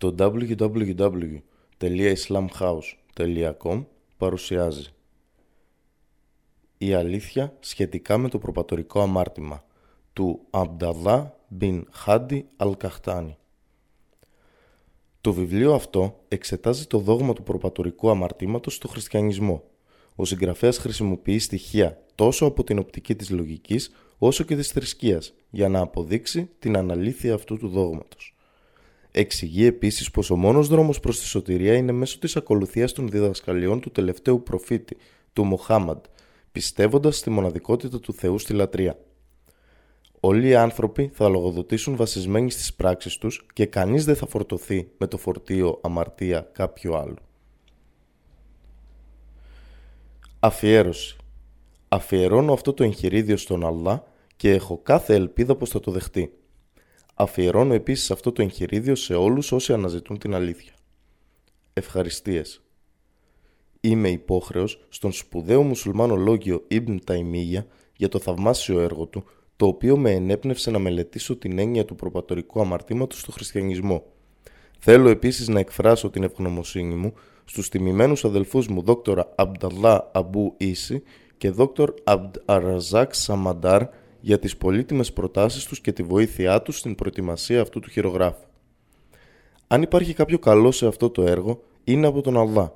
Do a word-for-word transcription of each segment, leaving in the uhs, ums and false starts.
Το double-u double-u double-u τελεία islamhouse τελεία com παρουσιάζει η αλήθεια σχετικά με το προπατορικό αμάρτημα του Abdallah bin Hadi Al-Kahtani. Το βιβλίο αυτό εξετάζει το δόγμα του προπατορικού αμαρτήματος στο χριστιανισμό. Ο συγγραφέας χρησιμοποιεί στοιχεία τόσο από την οπτική της λογικής όσο και της θρησκείας για να αποδείξει την αναλήθεια αυτού του δόγματος. Εξηγεί επίσης πως ο μόνος δρόμος προς τη σωτηρία είναι μέσω της ακολουθίας των διδασκαλιών του τελευταίου προφήτη, του Μοχάμαντ, πιστεύοντας στη μοναδικότητα του Θεού στη λατρεία. Όλοι οι άνθρωποι θα λογοδοτήσουν βασισμένοι στις πράξεις τους και κανείς δεν θα φορτωθεί με το φορτίο αμαρτία κάποιου άλλου. Αφιέρωση. Αφιερώνω αυτό το εγχειρίδιο στον Αλλάχ και έχω κάθε ελπίδα πως θα το δεχτεί. Αφιερώνω επίσης αυτό το εγχειρίδιο σε όλους όσοι αναζητούν την αλήθεια. Ευχαριστίες. Είμαι υπόχρεος στον σπουδαίο μουσουλμάνο λόγιο Ibn Taymiyyah για το θαυμάσιο έργο του, το οποίο με ενέπνευσε να μελετήσω την έννοια του προπατορικού αμαρτήματος στο χριστιανισμό. Θέλω επίσης να εκφράσω την ευγνωμοσύνη μου στους τιμημένους αδελφούς μου δόκτορα Abdallah Abu Isi και δόκτορ Abd Arrazak Samandar για τις πολύτιμες προτάσεις τους και τη βοήθειά τους στην προετοιμασία αυτού του χειρογράφου. Αν υπάρχει κάποιο καλό σε αυτό το έργο, είναι από τον Αλλάχ.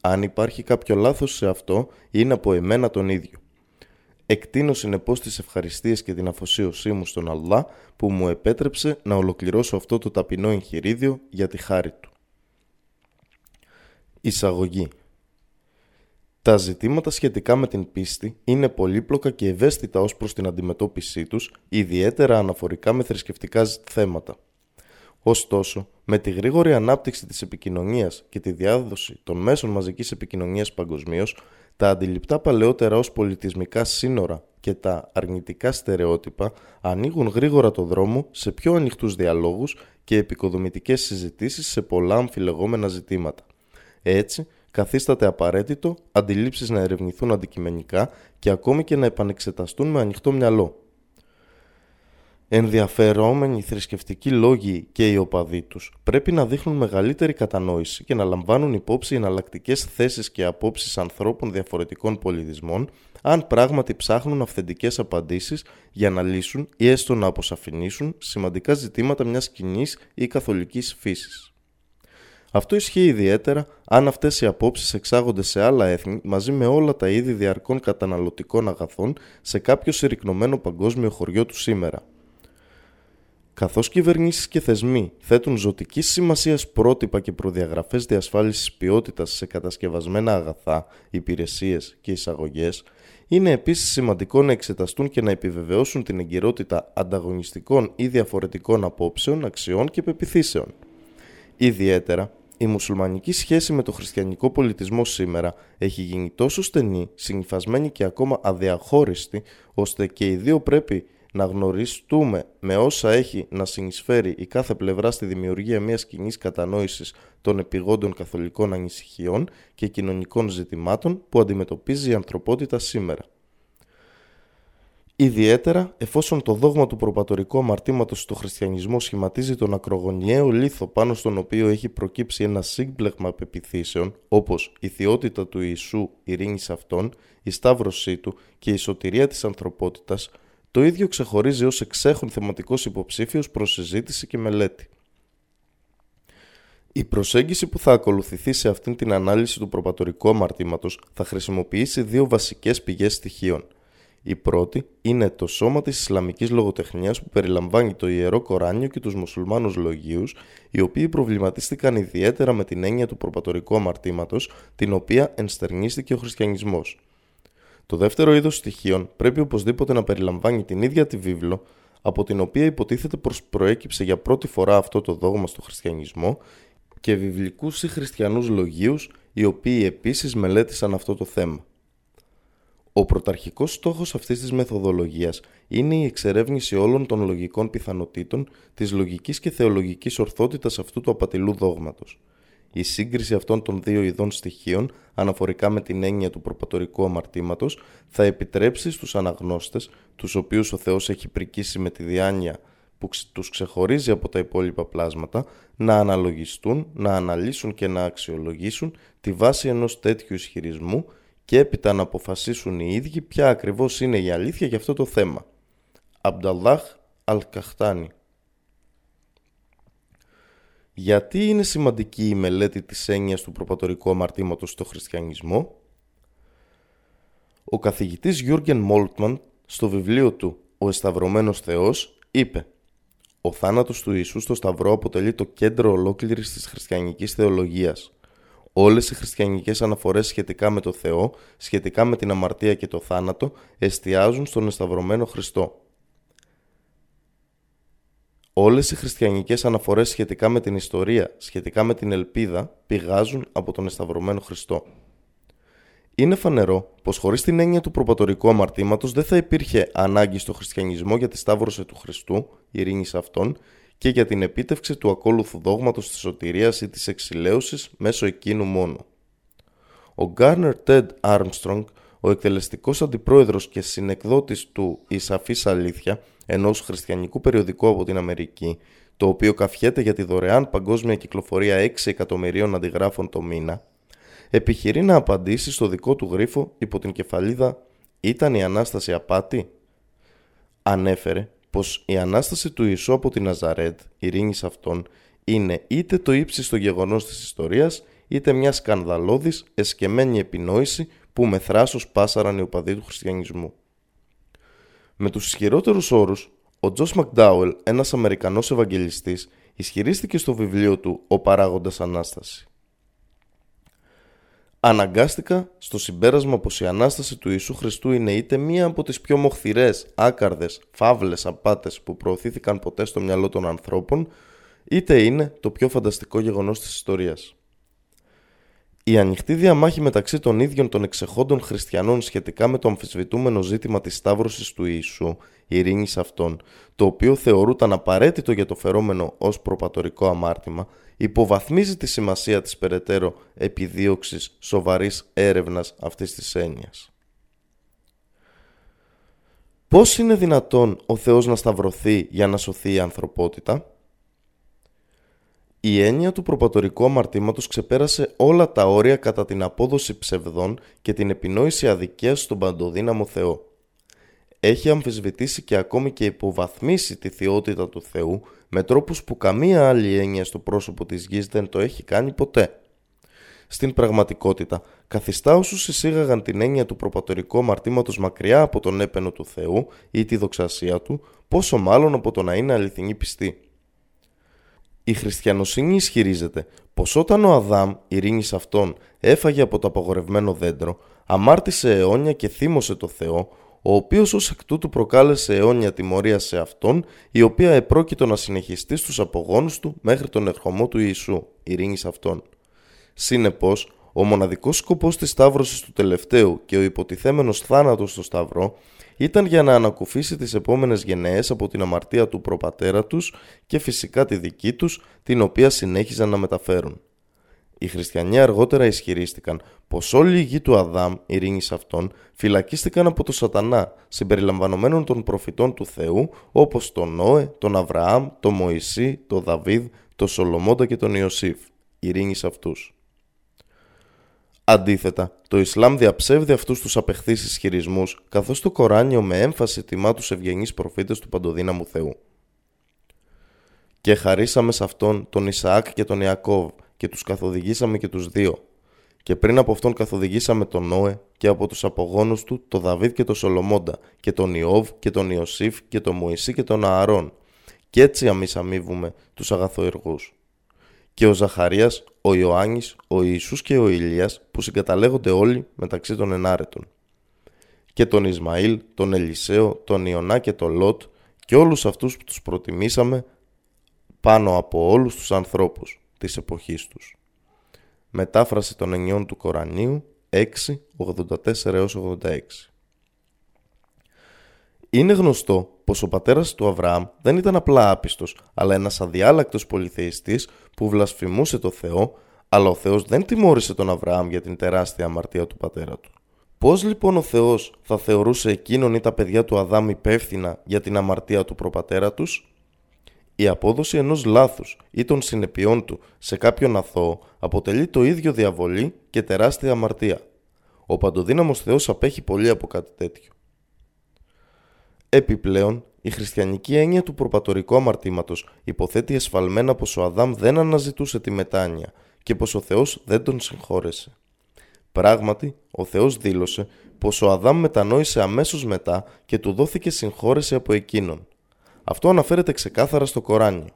Αν υπάρχει κάποιο λάθος σε αυτό, είναι από εμένα τον ίδιο. Εκτείνω συνεπώς τις ευχαριστίες και την αφοσίωσή μου στον Αλλάχ που μου επέτρεψε να ολοκληρώσω αυτό το ταπεινό εγχειρίδιο για τη χάρη του. Εισαγωγή. Τα ζητήματα σχετικά με την πίστη είναι πολύπλοκα και ευαίσθητα ως προς την αντιμετώπιση τους, ιδιαίτερα αναφορικά με θρησκευτικά θέματα. Ωστόσο, με τη γρήγορη ανάπτυξη της επικοινωνίας και τη διάδοση των μέσων μαζικής επικοινωνίας παγκοσμίως, τα αντιληπτά παλαιότερα ως πολιτισμικά σύνορα και τα αρνητικά στερεότυπα ανοίγουν γρήγορα το δρόμο σε πιο ανοιχτούς διαλόγους και επικοδομητικές συζητήσεις σε πολλά αμφιλεγόμενα ζητήματα. Έτσι, καθίσταται απαραίτητο αντιλήψεις να ερευνηθούν αντικειμενικά και ακόμη και να επανεξεταστούν με ανοιχτό μυαλό. Ενδιαφερόμενοι θρησκευτικοί λόγοι και οι οπαδοί τους πρέπει να δείχνουν μεγαλύτερη κατανόηση και να λαμβάνουν υπόψη εναλλακτικές θέσεις και απόψεις ανθρώπων διαφορετικών πολιτισμών, αν πράγματι ψάχνουν αυθεντικές απαντήσεις για να λύσουν ή έστω να αποσαφηνίσουν σημαντικά ζητήματα μιας κοινής ή καθολικής φύσης. Αυτό ισχύει ιδιαίτερα αν αυτές οι απόψεις εξάγονται σε άλλα έθνη μαζί με όλα τα είδη διαρκών καταναλωτικών αγαθών σε κάποιο συρρικνωμένο παγκόσμιο χωριό του σήμερα. Καθώς κυβερνήσεις και θεσμοί θέτουν ζωτικής σημασίας πρότυπα και προδιαγραφές διασφάλισης ποιότητας σε κατασκευασμένα αγαθά, υπηρεσίες και εισαγωγές, είναι επίσης σημαντικό να εξεταστούν και να επιβεβαιώσουν την εγκυρότητα ανταγωνιστικών ή διαφορετικών απόψεων, αξιών και πεποιθήσεων. Ιδιαίτερα, η μουσουλμανική σχέση με το χριστιανικό πολιτισμό σήμερα έχει γίνει τόσο στενή, συνυφασμένη και ακόμα αδιαχώριστη, ώστε και οι δύο πρέπει να γνωριστούμε με όσα έχει να συνεισφέρει η κάθε πλευρά στη δημιουργία μιας κοινής κατανόησης των επιγόντων καθολικών ανησυχιών και κοινωνικών ζητημάτων που αντιμετωπίζει η ανθρωπότητα σήμερα. Ιδιαίτερα εφόσον το δόγμα του προπατορικού αμαρτήματος στο χριστιανισμό σχηματίζει τον ακρογωνιαίο λίθο πάνω στον οποίο έχει προκύψει ένα σύμπλεγμα πεποιθήσεων όπως η θεότητα του Ιησού, ειρήνη σε αυτόν, η σταύρωσή του και η σωτηρία της ανθρωπότητας, το ίδιο ξεχωρίζει ως εξέχον θεματικός υποψήφιος προς συζήτηση και μελέτη. Η προσέγγιση που θα ακολουθηθεί σε αυτήν την ανάλυση του προπατορικού αμαρτήματος θα χρησιμοποιήσει δύο βασικές πηγές στοιχείων. Η πρώτη είναι το σώμα της Ισλαμικής λογοτεχνίας που περιλαμβάνει το Ιερό Κοράνιο και τους μουσουλμάνους λογίους, οι οποίοι προβληματίστηκαν ιδιαίτερα με την έννοια του προπατορικού αμαρτήματος, την οποία ενστερνίστηκε ο χριστιανισμός. Το δεύτερο είδος στοιχείων πρέπει οπωσδήποτε να περιλαμβάνει την ίδια τη βίβλο, από την οποία υποτίθεται πως προέκυψε για πρώτη φορά αυτό το δόγμα στο χριστιανισμό, και βιβλικούς ή χριστιανούς λογίους, οι οποίοι επίσης μελέτησαν αυτό το θέμα. Ο πρωταρχικός στόχος αυτής της μεθοδολογίας είναι η εξερεύνηση όλων των λογικών πιθανοτήτων, της λογικής και θεολογικής ορθότητας αυτού του απατηλού δόγματος. Η σύγκριση αυτών των δύο ειδών στοιχείων, αναφορικά με την έννοια του προπατορικού αμαρτήματος, θα επιτρέψει στους αναγνώστες, τους οποίους ο Θεός έχει πρικήσει με τη διάνοια που τους ξεχωρίζει από τα υπόλοιπα πλάσματα να αναλογιστούν, να αναλύσουν και να αξιολογήσουν τη βάση ενός τέτοιου ισχυρισμού και έπειτα να αποφασίσουν οι ίδιοι ποια ακριβώς είναι η αλήθεια για αυτό το θέμα. Abdallah Al-Kahtani. Γιατί είναι σημαντική η μελέτη της έννοιας του προπατορικού αμαρτήματος στο χριστιανισμό? Ο καθηγητής Jürgen Moltmann στο βιβλίο του «Ο Εσταυρωμένος Θεός» είπε «Ο θάνατος του Ιησού στο Σταυρό αποτελεί το κέντρο ολόκληρης της χριστιανικής θεολογίας. Όλες οι χριστιανικές αναφορές σχετικά με το Θεό, σχετικά με την αμαρτία και το θάνατο, εστιάζουν στον εσταυρωμένο Χριστό. Όλες οι χριστιανικές αναφορές σχετικά με την ιστορία, σχετικά με την ελπίδα, πηγάζουν από τον εσταυρωμένο Χριστό». Είναι φανερό πως χωρίς την έννοια του προπατορικού αμαρτήματος δεν θα υπήρχε ανάγκη στο χριστιανισμό για τη σταύρωση του Χριστού, ειρήνη σε αυτόν, και για την επίτευξη του ακόλουθου δόγματος της σωτηρίας ή της εξηλαίωσης μέσω εκείνου μόνο. Ο Garner Ted Armstrong, ο εκτελεστικός αντιπρόεδρος και συνεκδότης του «Η Σαφής Αλήθεια», ενός χριστιανικού περιοδικού από την Αμερική, το οποίο καυχέται για τη δωρεάν παγκόσμια κυκλοφορία έξι εκατομμυρίων αντιγράφων το μήνα, επιχειρεί να απαντήσει στο δικό του γρίφο υπό την κεφαλίδα «Ήταν η Ανάσταση απάτη?» Ανέφερε πως η Ανάσταση του Ιησού από τη Ναζαρέτ, ειρήνη σε αυτόν, είναι είτε το ύψιστο γεγονός της ιστορίας, είτε μια σκανδαλώδης, εσκεμμένη επινόηση που με θράσος πάσαραν οι οπαδοί του χριστιανισμού. Με τους ισχυρότερους όρους, ο Τζος Μακντάουελ, ένας Αμερικανός Ευαγγελιστής, ισχυρίστηκε στο βιβλίο του «Ο Παράγοντας Ανάσταση». Αναγκάστηκα στο συμπέρασμα πως η Ανάσταση του Ιησού Χριστού είναι είτε μία από τις πιο μοχθηρές, άκαρδες, φαύλες απάτες που προωθήθηκαν ποτέ στο μυαλό των ανθρώπων, είτε είναι το πιο φανταστικό γεγονός της ιστορίας. Η ανοιχτή διαμάχη μεταξύ των ίδιων των εξεχόντων χριστιανών σχετικά με το αμφισβητούμενο ζήτημα της σταύρωσης του Ιησού, ειρήνη σε αυτόν, το οποίο θεωρούταν απαραίτητο για το φερόμενο ως προπατορικό αμάρτημα, υποβαθμίζει τη σημασία της περαιτέρω επιδίωξης σοβαρής έρευνας αυτής της έννοιας. Πώς είναι δυνατόν ο Θεός να σταυρωθεί για να σωθεί η ανθρωπότητα? Η έννοια του προπατορικού αμαρτήματος ξεπέρασε όλα τα όρια κατά την απόδοση ψευδών και την επινόηση αδικίας στον παντοδύναμο Θεό. Έχει αμφισβητήσει και ακόμη και υποβαθμίσει τη θεότητα του Θεού με τρόπους που καμία άλλη έννοια στο πρόσωπο της γης δεν το έχει κάνει ποτέ. Στην πραγματικότητα, καθιστά όσους εισήγαγαν την έννοια του προπατορικού αμαρτήματος μακριά από τον έπαινο του Θεού ή τη δοξασία του, πόσο μάλλον από το να είναι αληθινή πιστή. Η χριστιανοσύνη ισχυρίζεται πως όταν ο Αδάμ, ειρήνη σε αυτόν, έφαγε από το απαγορευμένο δέντρο, αμάρτησε αιώνια και θύμωσε το Θεό, ο οποίος ως εκ τούτου προκάλεσε αιώνια τιμωρία σε αυτόν, η οποία επρόκειτο να συνεχιστεί στους απογόνους του μέχρι τον ερχομό του Ιησού, ειρήνη σε αυτόν. Σύνεπως, ο μοναδικός σκοπός της σταύρωσης του τελευταίου και ο υποτιθέμενος θάνατος στο Σταυρό ήταν για να ανακουφίσει τις επόμενες γενναίες από την αμαρτία του προπατέρα τους και φυσικά τη δική τους, την οποία συνέχιζαν να μεταφέρουν. Οι χριστιανοί αργότερα ισχυρίστηκαν πως όλη η γη του Αδάμ, ειρήνη σε αυτόν, φυλακίστηκαν από τον Σατανά, συμπεριλαμβανομένων των προφητών του Θεού, όπως τον Νόε, τον Αβραάμ, τον Μωυσή, τον Δαβίδ, τον Σολομώντα και τον Ιωσήφ, ειρήνη σε αυτούς. Αντίθετα, το Ισλάμ διαψεύδει αυτούς τους απεχθείς ισχυρισμούς, καθώς το Κοράνιο με έμφαση τιμά τους ευγενείς προφήτες του παντοδύναμου Θεού. «Και χαρίσαμε σε αυτόν τον Ισαάκ και τον Ιακώβ και τους καθοδηγήσαμε και τους δύο. Και πριν από αυτόν καθοδηγήσαμε τον Νόε και από τους απογόνους του τον Δαβίδ και τον Σολομώντα και τον Ιώβ και τον Ιωσήφ και τον Μωυσή και τον Ααρών. Κι έτσι αμείς αμείβουμε τους αγαθοεργούς. Και ο Ζαχαρίας, ο Ιωάννης, ο Ιησούς και ο Ηλίας που συγκαταλέγονται όλοι μεταξύ των ενάρετων. Και τον Ισμαήλ, τον Ελισαίο, τον Ιωνά και τον Λότ και όλους αυτούς που τους προτιμήσαμε πάνω από όλους τους ανθρώπους της εποχής τους». Μετάφραση των εννοιών του Κορανίου έξι ογδόντα τέσσερα έως ογδόντα έξι. Είναι γνωστό πως ο πατέρας του Αβραάμ δεν ήταν απλά άπιστος, αλλά ένας αδιάλακτος πολυθεϊστής που βλασφημούσε το Θεό, αλλά ο Θεός δεν τιμώρησε τον Αβραάμ για την τεράστια αμαρτία του πατέρα του. Πώς λοιπόν ο Θεός θα θεωρούσε εκείνον ή τα παιδιά του Αδάμ υπεύθυνα για την αμαρτία του προπατέρα τους? Η απόδοση ενός λάθους ή των συνεπειών του σε κάποιον αθώο αποτελεί το ίδιο διαβολή και τεράστια αμαρτία. Ο παντοδύναμος Θεός απέχει πολύ από κάτι τέτοιο. Επιπλέον, η χριστιανική έννοια του προπατορικού αμαρτήματος υποθέτει εσφαλμένα πως ο Αδάμ δεν αναζητούσε τη μετάνοια και πως ο Θεός δεν τον συγχώρεσε. Πράγματι, ο Θεός δήλωσε πως ο Αδάμ μετανόησε αμέσως μετά και του δόθηκε συγχώρεση από εκείνον. Αυτό αναφέρεται ξεκάθαρα στο Κοράνιο.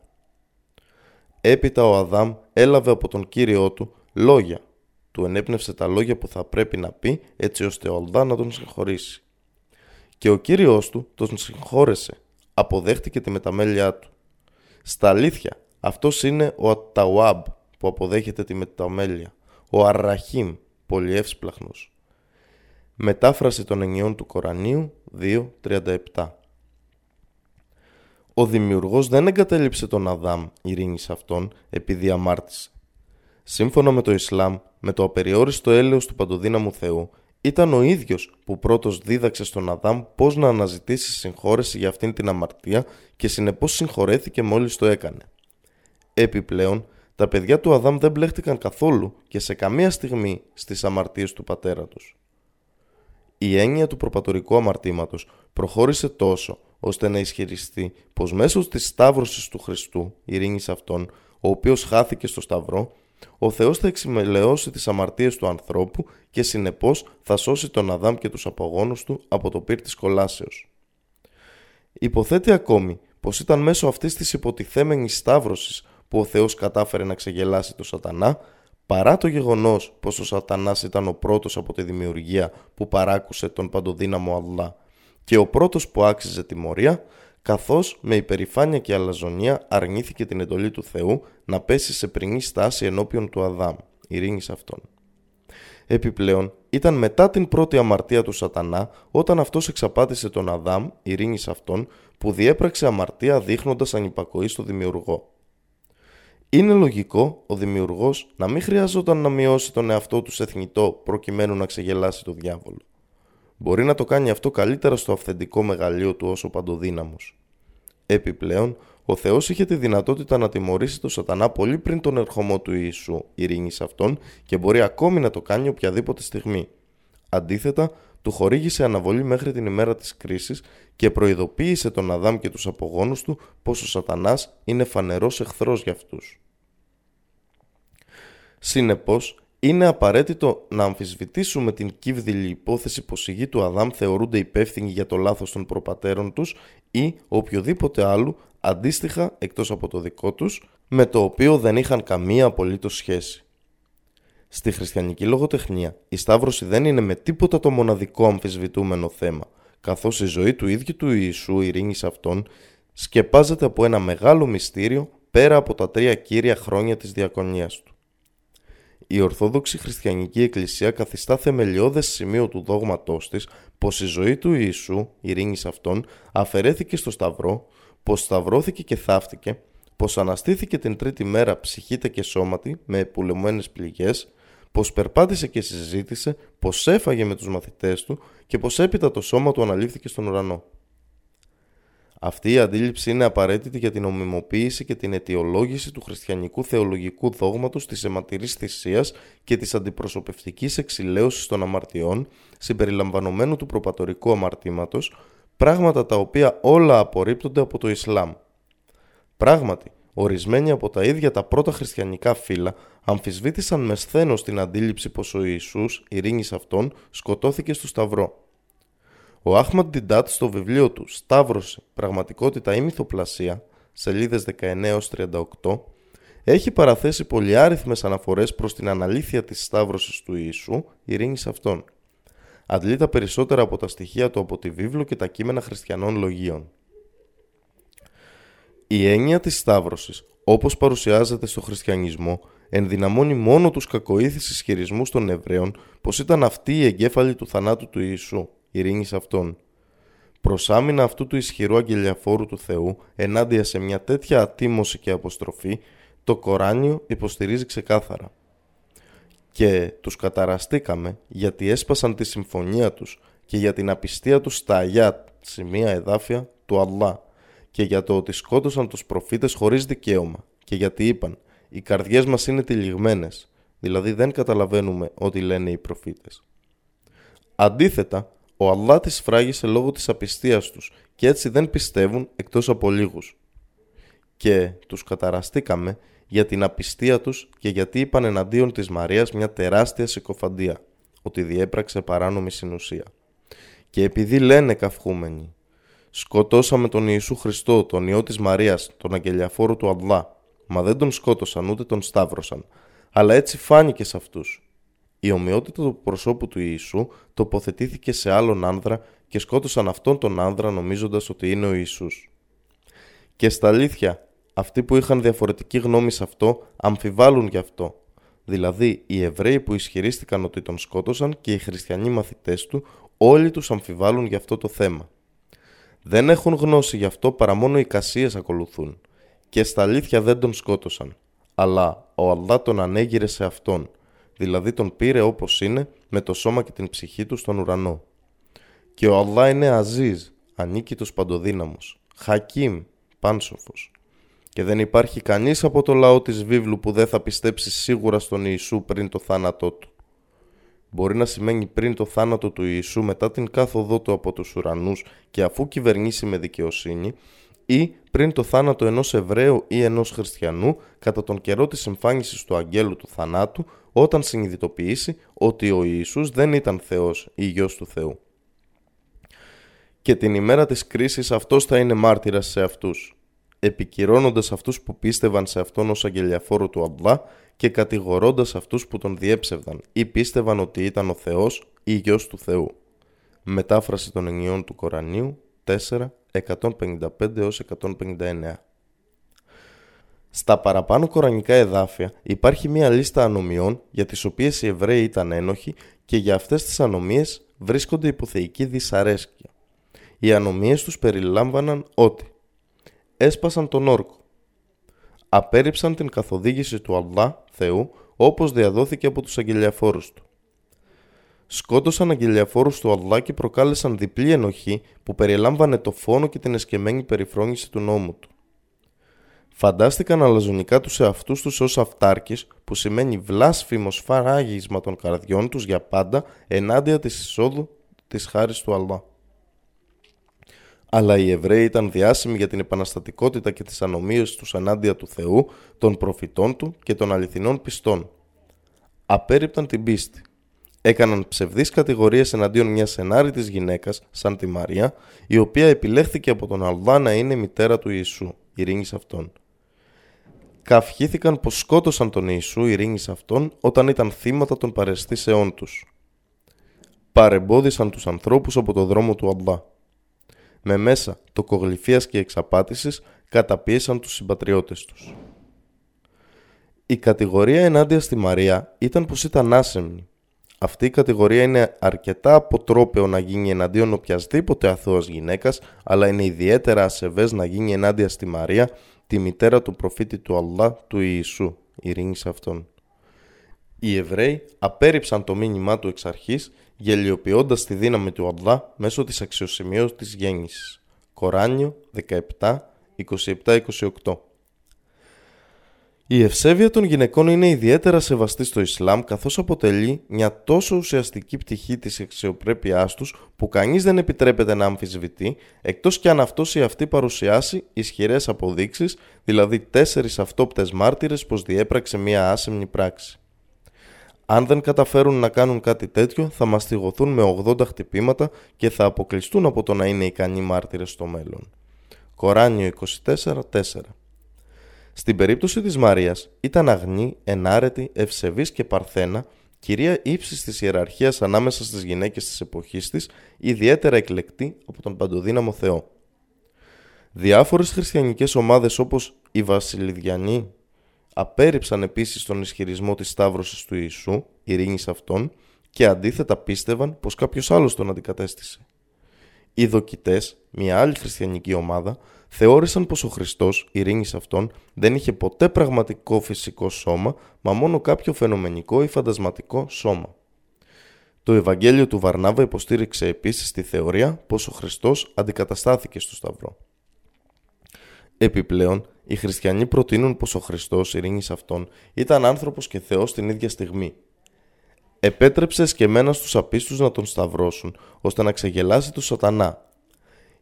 Έπειτα ο Αδάμ έλαβε από τον Κύριό του λόγια. Του ενέπνευσε τα λόγια που θα πρέπει να πει έτσι ώστε ο Αλδά να τον συγχωρήσει. Και ο Κύριος του τον συγχώρεσε, αποδέχτηκε τη μεταμέλειά του. Στα αλήθεια, αυτός είναι ο Ατταουάμπ που αποδέχεται τη μεταμέλεια, ο Αρραχήμ, πολυεύσπλαχνος. Μετάφραση των ενιών του Κορανίου δύο τριάντα επτά. Ο Δημιουργός δεν εγκατέλειψε τον Αδάμ, ειρήνη σε αυτόν, επειδή αμάρτησε. Σύμφωνα με το Ισλάμ, με το απεριόριστο έλεος του παντοδύναμου Θεού, ήταν ο ίδιος που πρώτος δίδαξε στον Αδάμ πώς να αναζητήσει συγχώρεση για αυτήν την αμαρτία και συνεπώς συγχωρέθηκε μόλις το έκανε. Επιπλέον, τα παιδιά του Αδάμ δεν μπλέχτηκαν καθόλου και σε καμία στιγμή στις αμαρτίες του πατέρα τους. Η έννοια του προπατορικού αμαρτήματος προχώρησε τόσο ώστε να ισχυριστεί πως μέσω της σταύρωσης του Χριστού, ειρήνης αυτόν, ο οποίος χάθηκε στο σταυρό, ο Θεός θα εξημελαιώσει τις αμαρτίες του ανθρώπου και συνεπώς θα σώσει τον Αδάμ και τους απογόνους του από το πύρ της κολάσεως. Υποθέτει ακόμη πως ήταν μέσω αυτής της υποτιθέμενης σταύρωσης που ο Θεός κατάφερε να ξεγελάσει τον Σατανά, παρά το γεγονός πως ο Σατανάς ήταν ο πρώτος από τη δημιουργία που παράκουσε τον παντοδύναμο Αλλά και ο πρώτος που άξιζε τιμωρία, καθώς με υπερηφάνεια και αλαζονία αρνήθηκε την εντολή του Θεού να πέσει σε πρινή στάση ενώπιον του Αδάμ, ειρήνη σε αυτόν. Επιπλέον, ήταν μετά την πρώτη αμαρτία του Σατανά, όταν αυτός εξαπάτησε τον Αδάμ, ειρήνη σε αυτόν, που διέπραξε αμαρτία δείχνοντας ανυπακοή στο Δημιουργό. Είναι λογικό ο Δημιουργός να μην χρειαζόταν να μειώσει τον εαυτό του σε θνητό προκειμένου να ξεγελάσει τον διάβολο. Μπορεί να το κάνει αυτό καλύτερα στο αυθεντικό μεγαλείο του ως ο παντοδύναμος. Επιπλέον, ο Θεός είχε τη δυνατότητα να τιμωρήσει τον Σατανά πολύ πριν τον ερχομό του Ιησού, ειρήνη σε αυτόν, και μπορεί ακόμη να το κάνει οποιαδήποτε στιγμή. Αντίθετα, του χορήγησε αναβολή μέχρι την ημέρα της κρίσης και προειδοποίησε τον Αδάμ και τους απογόνους του πως ο Σατανάς είναι φανερός εχθρός για αυτούς. Συνεπώς, είναι απαραίτητο να αμφισβητήσουμε την κύβδηλη υπόθεση πως οι γη του Αδάμ θεωρούνται υπεύθυνοι για το λάθος των προπατέρων τους ή οποιοδήποτε άλλου αντίστοιχα εκτός από το δικό τους, με το οποίο δεν είχαν καμία απολύτως σχέση. Στη χριστιανική λογοτεχνία, η σταύρωση δεν είναι με τίποτα το μοναδικό αμφισβητούμενο θέμα, καθώς η ζωή του ίδιου του Ιησού, ειρήνη σε αυτόν, σκεπάζεται από ένα μεγάλο μυστήριο πέρα από τα τρία κύρια χρόνια της διακονίας του. Η Ορθόδοξη Χριστιανική Εκκλησία καθιστά θεμελιώδες σημείο του δόγματός της πως η ζωή του Ιησού, ειρήνη σε αυτόν, αφαιρέθηκε στο σταυρό, πως σταυρώθηκε και θάφτηκε, πως αναστήθηκε την τρίτη μέρα ψυχήτα και σώματι με επουλεμμένες πληγές, πως περπάτησε και συζήτησε, πως έφαγε με τους μαθητές του και πως έπειτα το σώμα του αναλήφθηκε στον ουρανό. Αυτή η αντίληψη είναι απαραίτητη για την ομιμοποίηση και την αιτιολόγηση του χριστιανικού θεολογικού δόγματος της αιματηρής θυσίας και της αντιπροσωπευτικής εξηλαίωσης των αμαρτιών, συμπεριλαμβανομένου του προπατορικού αμαρτήματος, πράγματα τα οποία όλα απορρίπτονται από το Ισλάμ. Πράγματι, ορισμένοι από τα ίδια τα πρώτα χριστιανικά φύλλα αμφισβήτησαν με σθένος την αντίληψη πως ο Ιησούς, ειρήνη σε αυτόν, σκοτώθηκε στο Σταυρό. Ο Άχμαντ Ντιντάτ στο βιβλίο του «Σταύρωση, πραγματικότητα ή μυθοπλασία», σελίδες δεκαεννέα έως τριάντα οκτώ, έχει παραθέσει πολυάριθμες αναφορές προς την αναλήθεια της σταύρωσης του Ιησού, ειρήνη σε αυτόν. Αντλεί τα περισσότερα από τα στοιχεία του από τη βίβλο και τα κείμενα χριστιανών λογίων. Η έννοια της σταύρωσης, όπως παρουσιάζεται στο χριστιανισμό, ενδυναμώνει μόνο τους κακοήθεις ισχυρισμούς των Εβραίων πως ήταν αυτοί οι εγκέφαλοι του θανάτου του Ιησού, ειρήνη σε αυτόν. Προς άμυνα αυτού του ισχυρού αγγελιαφόρου του Θεού, ενάντια σε μια τέτοια ατίμωση και αποστροφή, το Κοράνιο υποστηρίζει ξεκάθαρα. Και τους καταραστήκαμε γιατί έσπασαν τη συμφωνία τους και για την απιστία τους στα Αγιά, σημεία εδάφια του Αλλά, και για το ότι σκότωσαν τους προφήτες χωρίς δικαίωμα και γιατί είπαν «Οι καρδιές μας είναι τυλιγμένες, δηλαδή δεν καταλαβαίνουμε ό,τι λένε οι προφήτες». Αντίθετα, ο Αλλάχ τις σφράγισε λόγω της απιστίας τους και έτσι δεν πιστεύουν εκτός από λίγους. Και τους καταραστήκαμε για την απιστία τους και γιατί είπαν εναντίον της Μαρίας μια τεράστια συκοφαντία, ότι διέπραξε παράνομη συνουσία. Και επειδή λένε καυχούμενοι, σκοτώσαμε τον Ιησού Χριστό, τον Υιό της Μαρίας, τον Αγγελιαφόρο του Αλλάχ, μα δεν τον σκότωσαν ούτε τον σταύρωσαν, αλλά έτσι φάνηκε σε αυτούς. Η ομοιότητα του προσώπου του Ιησού τοποθετήθηκε σε άλλον άνδρα και σκότωσαν αυτόν τον άνδρα νομίζοντας ότι είναι ο Ιησούς. Και στα αλήθεια, αυτοί που είχαν διαφορετική γνώμη σε αυτό αμφιβάλλουν γι' αυτό. Δηλαδή, οι Εβραίοι που ισχυρίστηκαν ότι τον σκότωσαν και οι χριστιανοί μαθητές του, όλοι τους αμφιβάλλουν γι' αυτό το θέμα. Δεν έχουν γνώση γι' αυτό παρά μόνο οι κασίες ακολουθούν. Και στα αλήθεια δεν τον σκότωσαν. Αλλά ο Αλλάχ τον ανέγειρε σε αυτόν. Δηλαδή τον πήρε όπως είναι, με το σώμα και την ψυχή του στον ουρανό. Και ο Αλλάχ είναι Αζίζ, ανίκητος παντοδύναμος, Χακίμ, πάνσοφος. Και δεν υπάρχει κανείς από το λαό της βίβλου που δεν θα πιστέψει σίγουρα στον Ιησού πριν το θάνατό του. Μπορεί να σημαίνει πριν το θάνατο του Ιησού μετά την κάθοδό του από τους ουρανούς και αφού κυβερνήσει με δικαιοσύνη, ή πριν το θάνατο ενός Εβραίου ή ενός Χριστιανού κατά τον καιρό της εμφάνισης του Αγγέλου του θανάτου, όταν συνειδητοποιήσει ότι ο Ιησούς δεν ήταν Θεός ή Υιός του Θεού. Και την ημέρα της κρίσης αυτός θα είναι μάρτυρας σε αυτούς, επικυρώνοντας αυτούς που πίστευαν σε αυτόν ως αγγελιαφόρο του Αλλάχ και κατηγορώντας αυτούς που τον διέψευδαν ή πίστευαν ότι ήταν ο Θεός ή Υιός του Θεού. Μετάφραση των ενιών του Κορανίου τέσσερα εκατόν πενήντα πέντε έως εκατόν πενήντα εννέα. Στα παραπάνω κορανικά εδάφια υπάρχει μία λίστα ανομιών για τις οποίες οι Εβραίοι ήταν ένοχοι και για αυτές τις ανομίες βρίσκονται υποθεϊκή δυσαρέσκεια. Οι ανομίες τους περιλάμβαναν ότι έσπασαν τον όρκο, απέρριψαν την καθοδήγηση του Αλλάχ Θεού όπως διαδόθηκε από τους αγγελιαφόρους του, σκότωσαν αγγελιαφόρους του Αλλάχ και προκάλεσαν διπλή ενοχή που περιλάμβανε το φόνο και την εσκεμμένη περιφρόνηση του νόμου του. Φαντάστηκαν αλαζονικά τους εαυτούς τους ως αυτάρκης, που σημαίνει βλάσφημο σφαράγισμα των καρδιών τους για πάντα ενάντια της εισόδου της χάρης του Αλλάχ. Αλλά οι Εβραίοι ήταν διάσημοι για την επαναστατικότητα και τις ανομίες τους ενάντια του Θεού, των προφητών του και των αληθινών πιστών. Απέρριπταν την πίστη. Έκαναν ψευδείς κατηγορίες εναντίον μιας ενάρρητης γυναίκας, σαν τη Μαρία, η οποία επιλέχθηκε από τον Αλλάχ να είναι μητέρα του Ιησού, ειρήνη σε αυτόν. Καυχήθηκαν πως σκότωσαν τον Ιησού, ειρήνη σε αυτόν, όταν ήταν θύματα των παρεστήσεών τους. Παρεμπόδισαν τους ανθρώπους από το δρόμο του Αλλάχ. Με μέσα τοκογλυφίας και εξαπάτησης καταπίεσαν τους συμπατριώτες τους. Η κατηγορία ενάντια στη Μαρία ήταν πως ήταν άσεμνη. Αυτή η κατηγορία είναι αρκετά αποτρόπαιο να γίνει εναντίον οποιασδήποτε αθώας γυναίκας, αλλά είναι ιδιαίτερα ασεβές να γίνει ενάντια στη Μαρία, τη μητέρα του προφήτη του Αλλάχ, του Ιησού, ειρήνη σε αυτόν. Οι Εβραίοι απέρριψαν το μήνυμά του εξ αρχής, γελιοποιώντας τη δύναμη του Αλλάχ μέσω της αξιοσημείωσης της γέννησης. Κοράνιο δεκαεπτά είκοσι επτά είκοσι οκτώ. Η ευσέβεια των γυναικών είναι ιδιαίτερα σεβαστή στο Ισλάμ, καθώς αποτελεί μια τόσο ουσιαστική πτυχή της αξιοπρέπειάς τους που κανείς δεν επιτρέπεται να αμφισβητεί, εκτός και αν αυτός ή αυτή παρουσιάσει ισχυρές αποδείξεις, δηλαδή τέσσερις αυτόπτες μάρτυρες πως διέπραξε μια άσεμνη πράξη. Αν δεν καταφέρουν να κάνουν κάτι τέτοιο, θα μαστιγωθούν με ογδόντα χτυπήματα και θα αποκλειστούν από το να είναι ικανοί μάρτυρες στο μέλλον. Κοράνιο είκοσι τέσσερα τέσσερα. Στην περίπτωση της Μαρίας ήταν αγνή, ενάρετη, ευσεβής και παρθένα, κυρία ύψης της ιεραρχίας ανάμεσα στις γυναίκες της εποχής της, ιδιαίτερα εκλεκτή από τον παντοδύναμο Θεό. Διάφορες χριστιανικές ομάδες όπως οι Βασιλιδιανοί απέρριψαν επίσης τον ισχυρισμό της σταύρωσης του Ιησού, ειρήνη σε αυτόν, και αντίθετα πίστευαν πως κάποιος άλλος τον αντικατέστησε. Οι Δοκιτές, μια άλλη χριστιανική ομάδα, θεώρησαν πως ο Χριστός, ειρήνη σε αυτόν, δεν είχε ποτέ πραγματικό φυσικό σώμα, μα μόνο κάποιο φαινομενικό ή φαντασματικό σώμα. Το Ευαγγέλιο του Βαρνάβα υποστήριξε επίσης τη θεωρία πως ο Χριστός αντικαταστάθηκε στο Σταυρό. Επιπλέον, οι χριστιανοί προτείνουν πως ο Χριστός, ειρήνη σε αυτόν, ήταν άνθρωπος και Θεός την ίδια στιγμή. Επέτρεψε εσκεμμένα στους απίστους να τον σταυρώσουν, ώστε να ξεγελάσει τον Σατανά.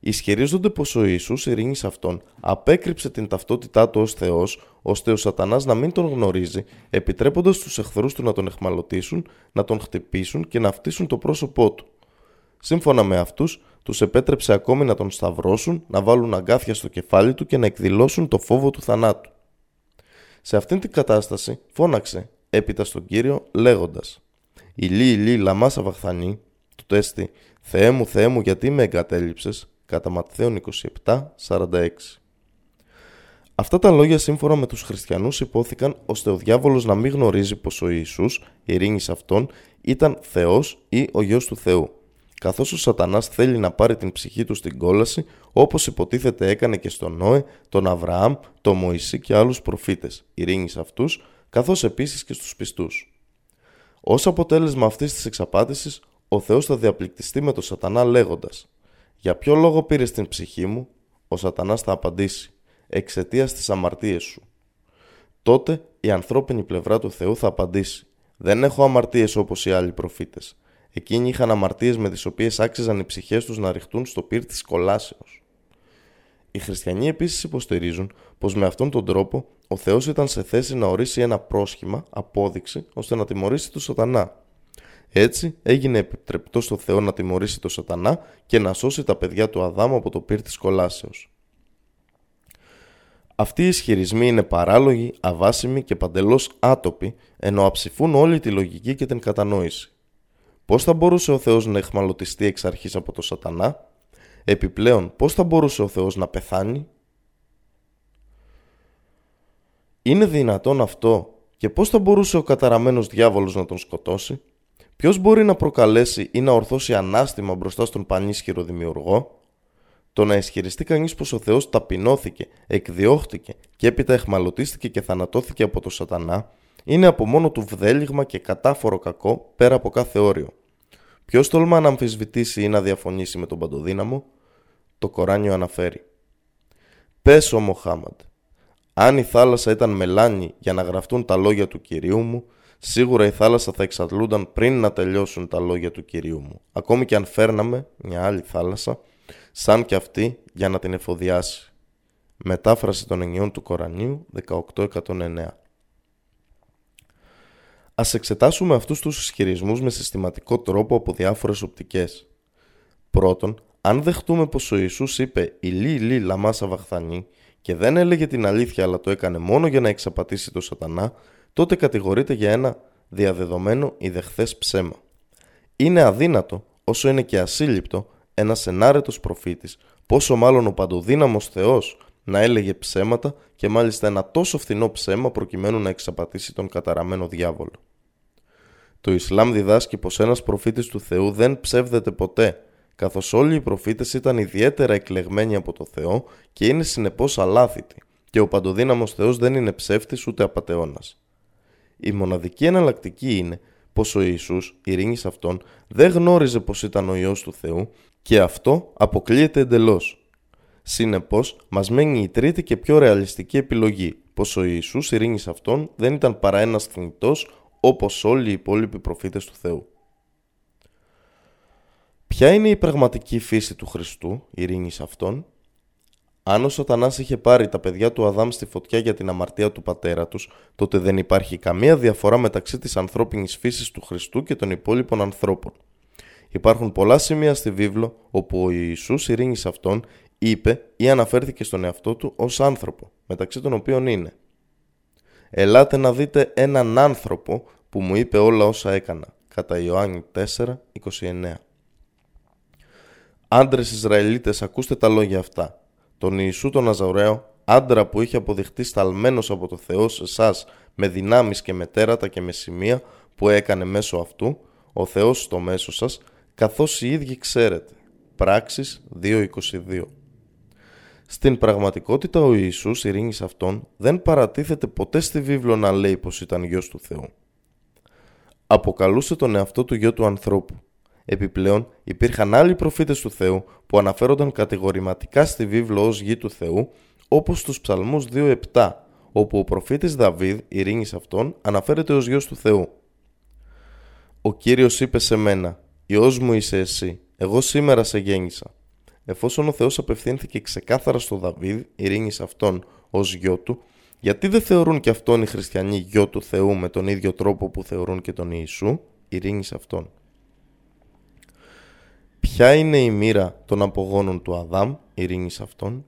Ισχυρίζονται πως ο Ιησούς, ειρήνη σε αυτόν, απέκρυψε την ταυτότητά του ως Θεός, ώστε ο Σατανάς να μην τον γνωρίζει, επιτρέποντας στους εχθρούς του να τον εχμαλωτήσουν, να τον χτυπήσουν και να φτύσουν το πρόσωπό του. Σύμφωνα με αυτούς, τους επέτρεψε ακόμη να τον σταυρώσουν, να βάλουν αγκάθια στο κεφάλι του και να εκδηλώσουν το φόβο του θανάτου. Σε αυτήν την κατάσταση φώναξε έπειτα στον Κύριο λέγοντας «Ηλί, ηλί, λαμά σαβαχθανή», του τέστη «Θεέ μου, Θεέ μου, γιατί με εγκατέλειψες», κατά Ματθαίον είκοσι επτά σαράντα έξι. Αυτά τα λόγια σύμφωνα με τους χριστιανούς υπόθηκαν ώστε ο διάβολος να μην γνωρίζει πως ο Ιησούς, ειρήνη σε αυτόν, ήταν Θεός ή ο Υιός του Θεού. Καθώς ο Σατανάς θέλει να πάρει την ψυχή του στην κόλαση, όπως υποτίθεται έκανε και στον Νόε, τον Αβραάμ, τον Μωυσή και άλλους προφήτες, ειρήνη σε αυτούς, καθώς επίσης και στους πιστούς. Ως αποτέλεσμα αυτής της εξαπάτησης, ο Θεός θα διαπληκτιστεί με τον Σατανά λέγοντας «Για ποιο λόγο πήρες την ψυχή μου?» Ο Σατανάς θα απαντήσει «Εξαιτίας της αμαρτίας σου». Τότε η ανθρώπινη πλευρά του Θεού θα απαντήσει «Δεν έχω αμαρτίες όπως οι άλλοι προφήτες». Εκείνοι είχαν αμαρτίες με τις οποίες άξιζαν οι ψυχές τους να ρηχτούν στο πύρ της κολάσεως. Οι χριστιανοί επίσης υποστηρίζουν πως με αυτόν τον τρόπο ο Θεός ήταν σε θέση να ορίσει ένα πρόσχημα, απόδειξη, ώστε να τιμωρήσει τον Σατανά. Έτσι έγινε επιτρεπτό στο Θεό να τιμωρήσει τον Σατανά και να σώσει τα παιδιά του Αδάμ από το πύρ της κολάσεως. Αυτοί οι ισχυρισμοί είναι παράλογοι, αβάσιμοι και παντελώς άτοποι, ενώ αψηφούν όλη τη λογική και την κατανόηση. Πώς θα μπορούσε ο Θεός να εχμαλωτιστεί εξ αρχής από τον Σατανά? Επιπλέον, πώς θα μπορούσε ο Θεός να πεθάνει? Είναι δυνατόν αυτό και πώς θα μπορούσε ο καταραμένος διάβολος να τον σκοτώσει? Ποιος μπορεί να προκαλέσει ή να ορθώσει ανάστημα μπροστά στον πανίσχυρο δημιουργό? Το να ισχυριστεί κανείς πως ο Θεός ταπεινώθηκε, εκδιώχθηκε και έπειτα εχμαλωτίστηκε και θανατώθηκε από τον Σατανά είναι από μόνο του βδέλιγμα και κατάφορο κακό πέρα από κάθε όριο. Ποιος τολμά να αμφισβητήσει ή να διαφωνήσει με τον Παντοδύναμο? Το Κοράνιο αναφέρει «Πες ο Μοχάμαντ, αν η θάλασσα ήταν μελάνη για να γραφτούν τα λόγια του Κυρίου μου, σίγουρα η θάλασσα θα εξαντλούνταν πριν να τελειώσουν τα λόγια του Κυρίου μου, ακόμη και αν φέρναμε μια άλλη θάλασσα, σαν και αυτή για να την εφοδιάσει». Μετάφραση των ενιών του Κορανίου δεκαοκτώ εκατόν εννέα. Ας εξετάσουμε αυτούς τους ισχυρισμούς με συστηματικό τρόπο από διάφορες οπτικές. Πρώτον, αν δεχτούμε πως ο Ιησούς είπε «Ηλί, ηλί, λαμά σαβαχθανή» και δεν έλεγε την αλήθεια αλλά το έκανε μόνο για να εξαπατήσει τον Σατανά, τότε κατηγορείται για ένα διαδεδομένο ή δεχθές ψέμα. Είναι αδύνατο, όσο είναι και ασύλληπτο, ένας ενάρετος προφήτης, πόσο μάλλον ο παντοδύναμος Θεός, να έλεγε ψέματα και μάλιστα ένα τόσο φθηνό ψέμα προκειμένου να εξαπατήσει τον καταραμένο διάβολο. Το Ισλάμ διδάσκει πως ένας προφήτης του Θεού δεν ψεύδεται ποτέ, καθώς όλοι οι προφήτες ήταν ιδιαίτερα εκλεγμένοι από το Θεό και είναι συνεπώς αλάθητοι και ο παντοδύναμος Θεός δεν είναι ψεύτης ούτε απατεώνας. Η μοναδική εναλλακτική είναι πως ο Ιησούς, ειρήνη σε αυτόν, δεν γνώριζε πως ήταν ο Υιός του Θεού και αυτό αποκλείεται εντελώς. Συνεπώς, μας μένει η τρίτη και πιο ρεαλιστική επιλογή, πως ο Ιησούς, ειρήνη σε αυτόν, δεν ήταν παρά ένας θνητός όπως όλοι οι υπόλοιποι προφήτες του Θεού. Ποια είναι η πραγματική φύση του Χριστού, ειρήνη σε αυτόν? Αν ο Σατανάς είχε πάρει τα παιδιά του Αδάμ στη φωτιά για την αμαρτία του πατέρα τους, τότε δεν υπάρχει καμία διαφορά μεταξύ της ανθρώπινης φύσης του Χριστού και των υπόλοιπων ανθρώπων. Υπάρχουν πολλά σημεία στη βίβλο όπου ο Ιησούς, ειρήνη σε αυτόν, είπε ή αναφέρθηκε στον εαυτό του ως άνθρωπο, μεταξύ των οποίων είναι «Ελάτε να δείτε έναν άνθρωπο που μου είπε όλα όσα έκανα», κατά Ιωάννη τέσσερα είκοσι εννέα. «Άντρες Ισραηλίτες, ακούστε τα λόγια αυτά. Τον Ιησού τον Ναζαραίο, άντρα που είχε αποδειχτεί σταλμένος από το Θεό σε εσάς, με δυνάμεις και με τέρατα και με σημεία που έκανε μέσω αυτού, ο Θεός στο μέσο σας, καθώς οι ίδιοι ξέρετε». Πράξεις δύο είκοσι δύο. Στην πραγματικότητα ο Ιησούς, ειρήνη σε αυτόν, δεν παρατίθεται ποτέ στη βίβλο να λέει πως ήταν Υιός του Θεού. Αποκαλούσε τον εαυτό του Υιό του ανθρώπου. Επιπλέον, υπήρχαν άλλοι προφήτες του Θεού που αναφέρονταν κατηγορηματικά στη βίβλο ως γη του Θεού, όπως στους Ψαλμούς δύο επτά, όπου ο προφήτης Δαβίδ, ειρήνης αυτόν, αναφέρεται ως γιος του Θεού. «Ο Κύριος είπε σε μένα, Υιός μου είσαι εσύ, εγώ σήμερα σε γέννησα». Εφόσον ο Θεός απευθύνθηκε ξεκάθαρα στο Δαβίδ, ειρήνης αυτόν, ως γιο του, γιατί δεν θεωρούν και αυτόν οι χριστιανοί γιο του Θεού με τον ίδιο τρόπο που θεωρούν και τον Ιησού, ειρήνης αυτόν. Ποια είναι η μοίρα των απογόνων του Αδάμ, ειρήνης αυτόν.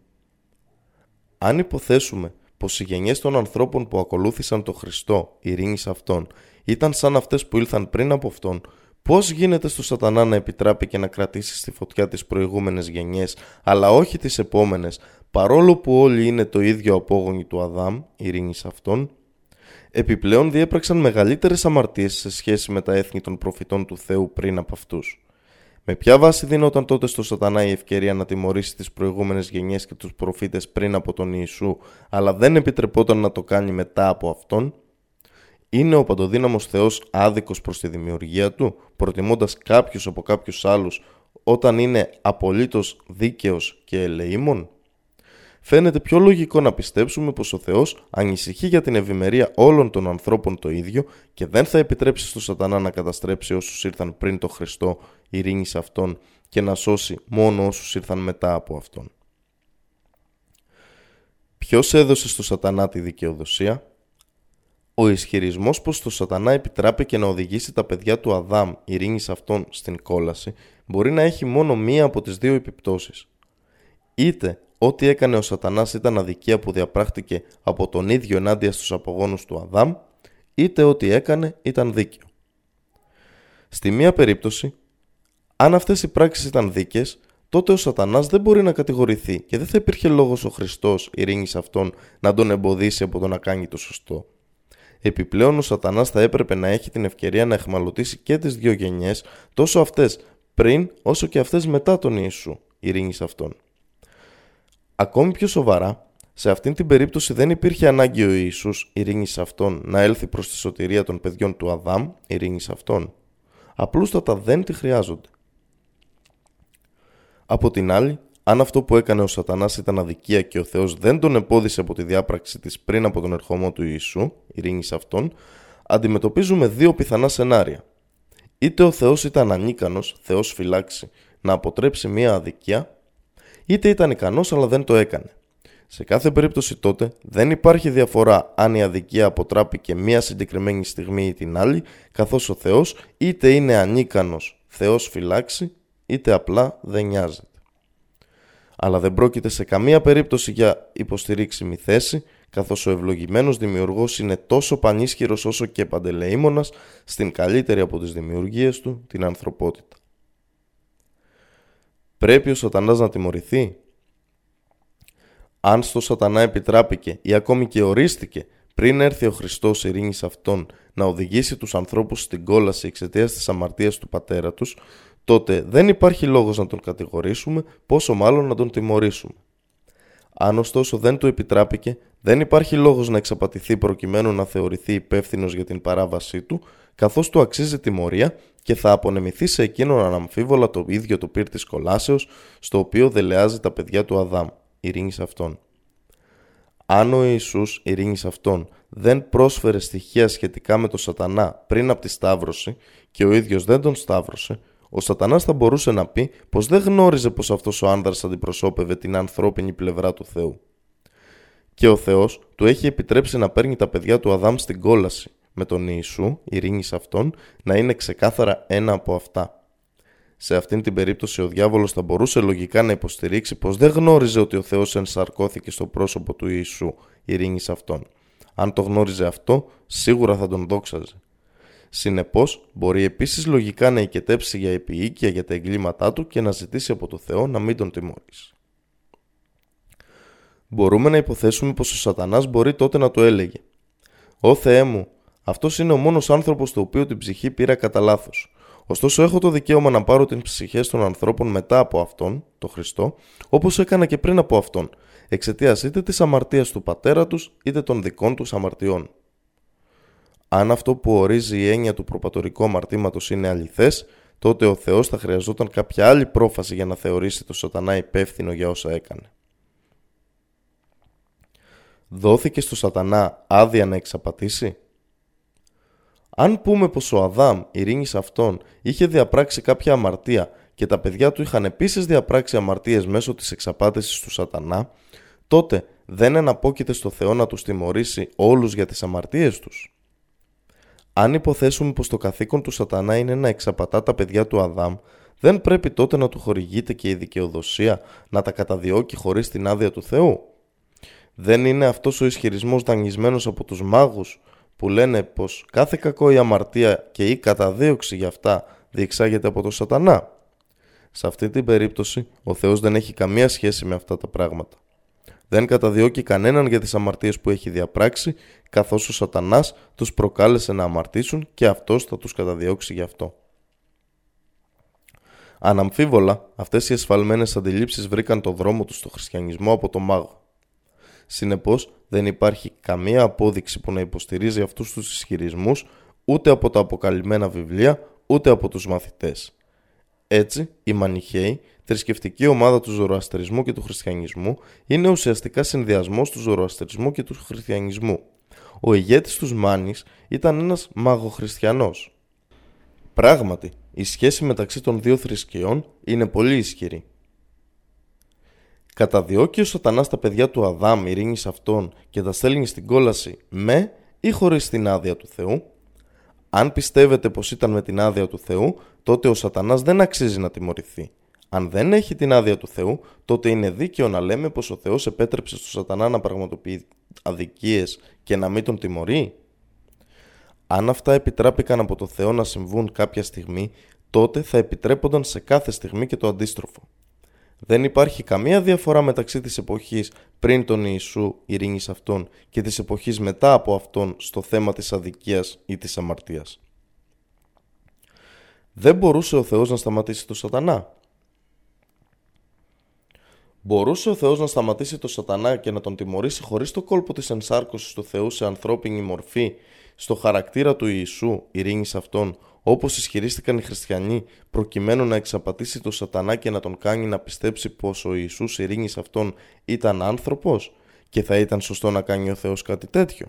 Αν υποθέσουμε πως οι γενιές των ανθρώπων που ακολούθησαν τον Χριστό, ειρήνης αυτόν, ήταν σαν αυτές που ήλθαν πριν από αυτόν, πώς γίνεται στο σατανά να επιτράπει και να κρατήσει στη φωτιά τις προηγούμενες γενιές, αλλά όχι τις επόμενες, παρόλο που όλοι είναι το ίδιο απόγονοι του Αδάμ, ειρήνης αυτόν. Επιπλέον διέπραξαν μεγαλύτερες αμαρτίες σε σχέση με τα έθνη των προφητών του Θεού πριν από αυτούς. Με ποια βάση δίνονταν τότε στο σατανά η ευκαιρία να τιμωρήσει τις προηγούμενες γενιές και τους προφήτες πριν από τον Ιησού, αλλά δεν επιτρεπόταν να το κάνει μετά από αυτόν. Είναι ο παντοδύναμος Θεός άδικος προς τη δημιουργία του, προτιμώντας κάποιους από κάποιους άλλους, όταν είναι απολύτως δίκαιος και ελεήμων. Φαίνεται πιο λογικό να πιστέψουμε πως ο Θεός ανησυχεί για την ευημερία όλων των ανθρώπων το ίδιο και δεν θα επιτρέψει στο σατανά να καταστρέψει όσους ήρθαν πριν το Χριστό, ειρήνης αυτόν, και να σώσει μόνο όσους ήρθαν μετά από αυτόν. Ποιος έδωσε στο σατανά τη δικαιοδοσία? Ο ισχυρισμός πως το σατανά επιτράπηκε να οδηγήσει τα παιδιά του Αδάμ, ειρήνης αυτόν, στην κόλαση, μπορεί να έχει μόνο μία από τις δύο επιπτώσεις. Είτε ό,τι έκανε ο σατανάς ήταν αδικία που διαπράχτηκε από τον ίδιο ενάντια στους απογόνους του Αδάμ, είτε ό,τι έκανε ήταν δίκαιο. Στη μία περίπτωση, αν αυτές οι πράξεις ήταν δίκαιες, τότε ο σατανάς δεν μπορεί να κατηγορηθεί και δεν θα υπήρχε λόγος ο Χριστός, ειρήνης αυτόν, να τον εμποδίσει από το να κάνει το σωστό. Επιπλέον, ο σατανάς θα έπρεπε να έχει την ευκαιρία να αιχμαλωτήσει και τις δύο γενιές, τόσο αυτές πριν όσο και αυτές μετά τον Ιησού, ειρήνης αυτόν. Ακόμη πιο σοβαρά, σε αυτήν την περίπτωση δεν υπήρχε ανάγκη ο Ιησούς, ειρήνης αυτόν, να έλθει προς τη σωτηρία των παιδιών του Αδάμ, ειρήνης αυτόν. Απλούστατα δεν τη χρειάζονται. Από την άλλη, αν αυτό που έκανε ο σατανάς ήταν αδικία και ο Θεός δεν τον εμπόδισε από τη διάπραξη της πριν από τον ερχομό του Ιησού, ειρήνης αυτόν, αντιμετωπίζουμε δύο πιθανά σενάρια. Είτε ο Θεός ήταν ανίκανος, Θεός φυλάξει, να αποτρέψει μία αδικία, είτε ήταν ικανός αλλά δεν το έκανε. Σε κάθε περίπτωση τότε δεν υπάρχει διαφορά αν η αδικία αποτράπηκε μία συγκεκριμένη στιγμή ή την άλλη, καθώς ο Θεός είτε είναι ανίκανος, Θεός φυλάξει, είτε απλά δεν νοιάζει. Αλλά δεν πρόκειται σε καμία περίπτωση για υποστηρίξιμη θέση, καθώς ο ευλογημένος δημιουργός είναι τόσο πανίσχυρος όσο και παντελεήμονας στην καλύτερη από τις δημιουργίες του, την ανθρωπότητα. Πρέπει ο σατανάς να τιμωρηθεί? Αν στο σατανά επιτράπηκε ή ακόμη και ορίστηκε πριν έρθει ο Χριστός, ειρήνης αυτόν, να οδηγήσει τους ανθρώπους στην κόλαση εξαιτίας της αμαρτίας του πατέρα τους, τότε δεν υπάρχει λόγος να τον κατηγορήσουμε, πόσο μάλλον να τον τιμωρήσουμε. Αν ωστόσο δεν του επιτράπηκε, δεν υπάρχει λόγος να εξαπατηθεί προκειμένου να θεωρηθεί υπεύθυνος για την παράβασή του, καθώς του αξίζει τιμωρία και θα απονεμηθεί σε εκείνον αναμφίβολα το ίδιο το πύρ της κολάσεως, στο οποίο δελεάζει τα παιδιά του Αδάμ, ειρήνης αυτόν. Αν ο Ιησούς, ειρήνης αυτόν, δεν πρόσφερε στοιχεία σχετικά με τον σατανά πριν από τη σταύρωση και ο ίδιος δεν τον σταύρωσε, ο σατανάς θα μπορούσε να πει πως δεν γνώριζε πως αυτός ο άνδρας αντιπροσώπευε την ανθρώπινη πλευρά του Θεού. Και ο Θεός του έχει επιτρέψει να παίρνει τα παιδιά του Αδάμ στην κόλαση, με τον Ιησού, ειρήνης αυτόν, να είναι ξεκάθαρα ένα από αυτά. Σε αυτήν την περίπτωση ο διάβολος θα μπορούσε λογικά να υποστηρίξει πως δεν γνώριζε ότι ο Θεός ενσαρκώθηκε στο πρόσωπο του Ιησού, ειρήνης αυτόν. Αν το γνώριζε αυτό, σίγουρα θα τον δόξαζε. Συνεπώς, μπορεί επίσης λογικά να εικετέψει για επιοίκεια για τα εγκλήματά του και να ζητήσει από το Θεό να μην τον τιμωρήσει. Μπορούμε να υποθέσουμε πως ο σατανάς μπορεί τότε να το έλεγε. «Ω Θεέ μου, αυτός είναι ο μόνος άνθρωπος το οποίο την ψυχή πήρα κατά λάθος. Ωστόσο έχω το δικαίωμα να πάρω τις ψυχές των ανθρώπων μετά από αυτόν, τον Χριστό, όπως έκανα και πριν από αυτόν, εξαιτίας είτε της αμαρτίας του πατέρα τους είτε των δικών τους αμαρτιών». Αν αυτό που ορίζει η έννοια του προπατορικού αμαρτήματος είναι αληθές, τότε ο Θεός θα χρειαζόταν κάποια άλλη πρόφαση για να θεωρήσει τον σατανά υπεύθυνο για όσα έκανε. δόθηκε στο σατανά άδεια να εξαπατήσει? Αν πούμε πως ο Αδάμ, ειρήνη σε αυτόν, είχε διαπράξει κάποια αμαρτία και τα παιδιά του είχαν επίσης διαπράξει αμαρτίες μέσω της εξαπάτησης του σατανά, τότε δεν εναπόκειται στο Θεό να τους τιμωρήσει όλους για τις αμαρτίες τους? Αν υποθέσουμε πως το καθήκον του σατανά είναι να εξαπατά τα παιδιά του Αδάμ, δεν πρέπει τότε να του χορηγείται και η δικαιοδοσία να τα καταδιώκει χωρίς την άδεια του Θεού? Δεν είναι αυτός ο ισχυρισμός δανεισμένος από τους μάγους, που λένε πως κάθε κακό ή αμαρτία και η καταδίωξη για αυτά διεξάγεται από τον σατανά? Σε αυτή την περίπτωση, ο Θεός δεν έχει καμία σχέση με αυτά τα πράγματα. Δεν καταδιώκει κανέναν για τις αμαρτίες που έχει διαπράξει, καθώς ο σατανάς τους προκάλεσε να αμαρτήσουν και αυτός θα τους καταδιώξει γι' αυτό. Αναμφίβολα, αυτές οι εσφαλμένες αντιλήψεις βρήκαν το δρόμο τους στο χριστιανισμό από τον μάγο. Συνεπώς, δεν υπάρχει καμία απόδειξη που να υποστηρίζει αυτούς τους ισχυρισμούς, ούτε από τα αποκαλυμμένα βιβλία, ούτε από τους μαθητές. Έτσι, οι μανιχαίοι, θρησκευτική ομάδα του ζωροαστερισμού και του χριστιανισμού, είναι ουσιαστικά συνδυασμός του ζωροαστερισμού και του χριστιανισμού. Ο ηγέτης τους Μάνης ήταν ένας μαγοχριστιανός. Πράγματι, η σχέση μεταξύ των δύο θρησκειών είναι πολύ ισχυρή. Καταδιώκει ο σατανάς τα παιδιά του Αδάμ, ειρήνη σε αυτόν, και τα στέλνει στην κόλαση με ή χωρίς την άδεια του Θεού? Αν πιστεύετε πως ήταν με την άδεια του Θεού, τότε ο σατανάς δεν αξίζει να τιμωρηθεί. Αν δεν έχει την άδεια του Θεού, τότε είναι δίκαιο να λέμε πως ο Θεός επέτρεψε στο σατανά να πραγματοποιεί αδικίες και να μην τον τιμωρεί? Αν αυτά επιτράπηκαν από το Θεό να συμβούν κάποια στιγμή, τότε θα επιτρέπονταν σε κάθε στιγμή και το αντίστροφο. Δεν υπάρχει καμία διαφορά μεταξύ της εποχής πριν τον Ιησού, ειρήνη σε αυτόν, και της εποχής μετά από αυτόν στο θέμα της αδικίας ή της αμαρτίας. Δεν μπορούσε ο Θεός να σταματήσει τον σατανά? Μπορούσε ο Θεός να σταματήσει τον σατανά και να τον τιμωρήσει χωρίς το κόλπο της ενσάρκωσης του Θεού σε ανθρώπινη μορφή, στο χαρακτήρα του Ιησού, ειρήνη σε αυτόν, όπως ισχυρίστηκαν οι χριστιανοί, προκειμένου να εξαπατήσει τον σατανά και να τον κάνει να πιστέψει πως ο Ιησούς, ειρήνη σε αυτόν, ήταν άνθρωπος? Και θα ήταν σωστό να κάνει ο Θεός κάτι τέτοιο?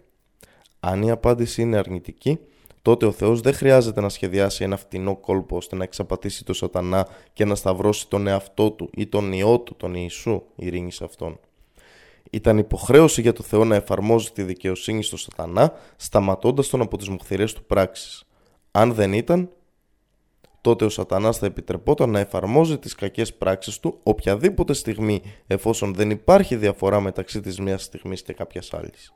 Αν η απάντηση είναι αρνητική, τότε ο Θεός δεν χρειάζεται να σχεδιάσει ένα φτηνό κόλπο ώστε να εξαπατήσει τον σατανά και να σταυρώσει τον εαυτό του ή τον Υιό του, τον Ιησού, ειρήνη σε αυτόν. Ήταν υποχρέωση για τον Θεό να εφαρμόζει τη δικαιοσύνη στο σατανά, σταματώντας τον από τις μοχθηρές του πράξεις. Αν δεν ήταν, τότε ο σατανάς θα επιτρεπόταν να εφαρμόζει τις κακές πράξεις του οποιαδήποτε στιγμή, εφόσον δεν υπάρχει διαφορά μεταξύ της μιας στιγμής και κάποιας άλλης.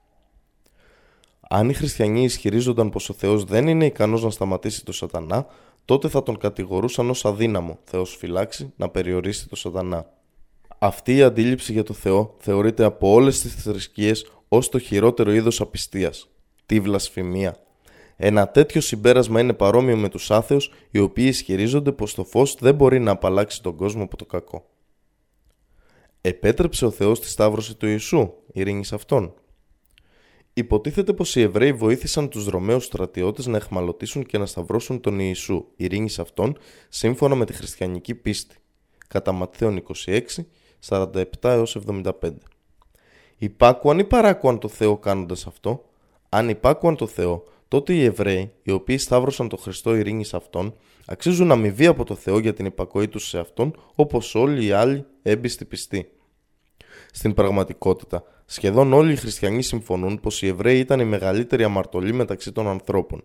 Αν οι χριστιανοί ισχυρίζονταν πως ο Θεός δεν είναι ικανός να σταματήσει τον σατανά, τότε θα τον κατηγορούσαν ως αδύναμο, Θεός φυλάξει, να περιορίσει τον σατανά. Αυτή η αντίληψη για τον Θεό θεωρείται από όλες τις θρησκείες ως το χειρότερο είδος απιστίας, τη βλασφημία. Ένα τέτοιο συμπέρασμα είναι παρόμοιο με τους άθεους, οι οποίοι ισχυρίζονται πως το φως δεν μπορεί να απαλλάξει τον κόσμο από το κακό. Επέτρεψε ο Θεός τη σταύρωση του Ιησού, ειρήνη σε αυτόν? Υποτίθεται πως οι Εβραίοι βοήθησαν τους Ρωμαίους στρατιώτες να εχμαλωτήσουν και να σταυρώσουν τον Ιησού, ειρήνη σε αυτόν, σύμφωνα με τη χριστιανική πίστη, κατά Ματθαίον είκοσι έξι, σαράντα επτά έως εβδομήντα πέντε. Υπάκουαν ή παράκουαν το Θεό κάνοντας αυτό? Αν υπάκουαν το Θεό, τότε οι Εβραίοι, οι οποίοι σταύρωσαν τον Χριστό, ειρήνη σε αυτόν, αξίζουν αμοιβή από το Θεό για την υπακοή τους σε αυτόν, όπως όλοι οι άλλοι έμπιστοι πιστοί. Στην πραγματικότητα, σχεδόν όλοι οι χριστιανοί συμφωνούν πως οι Εβραίοι ήταν η μεγαλύτερη αμαρτωλή μεταξύ των ανθρώπων.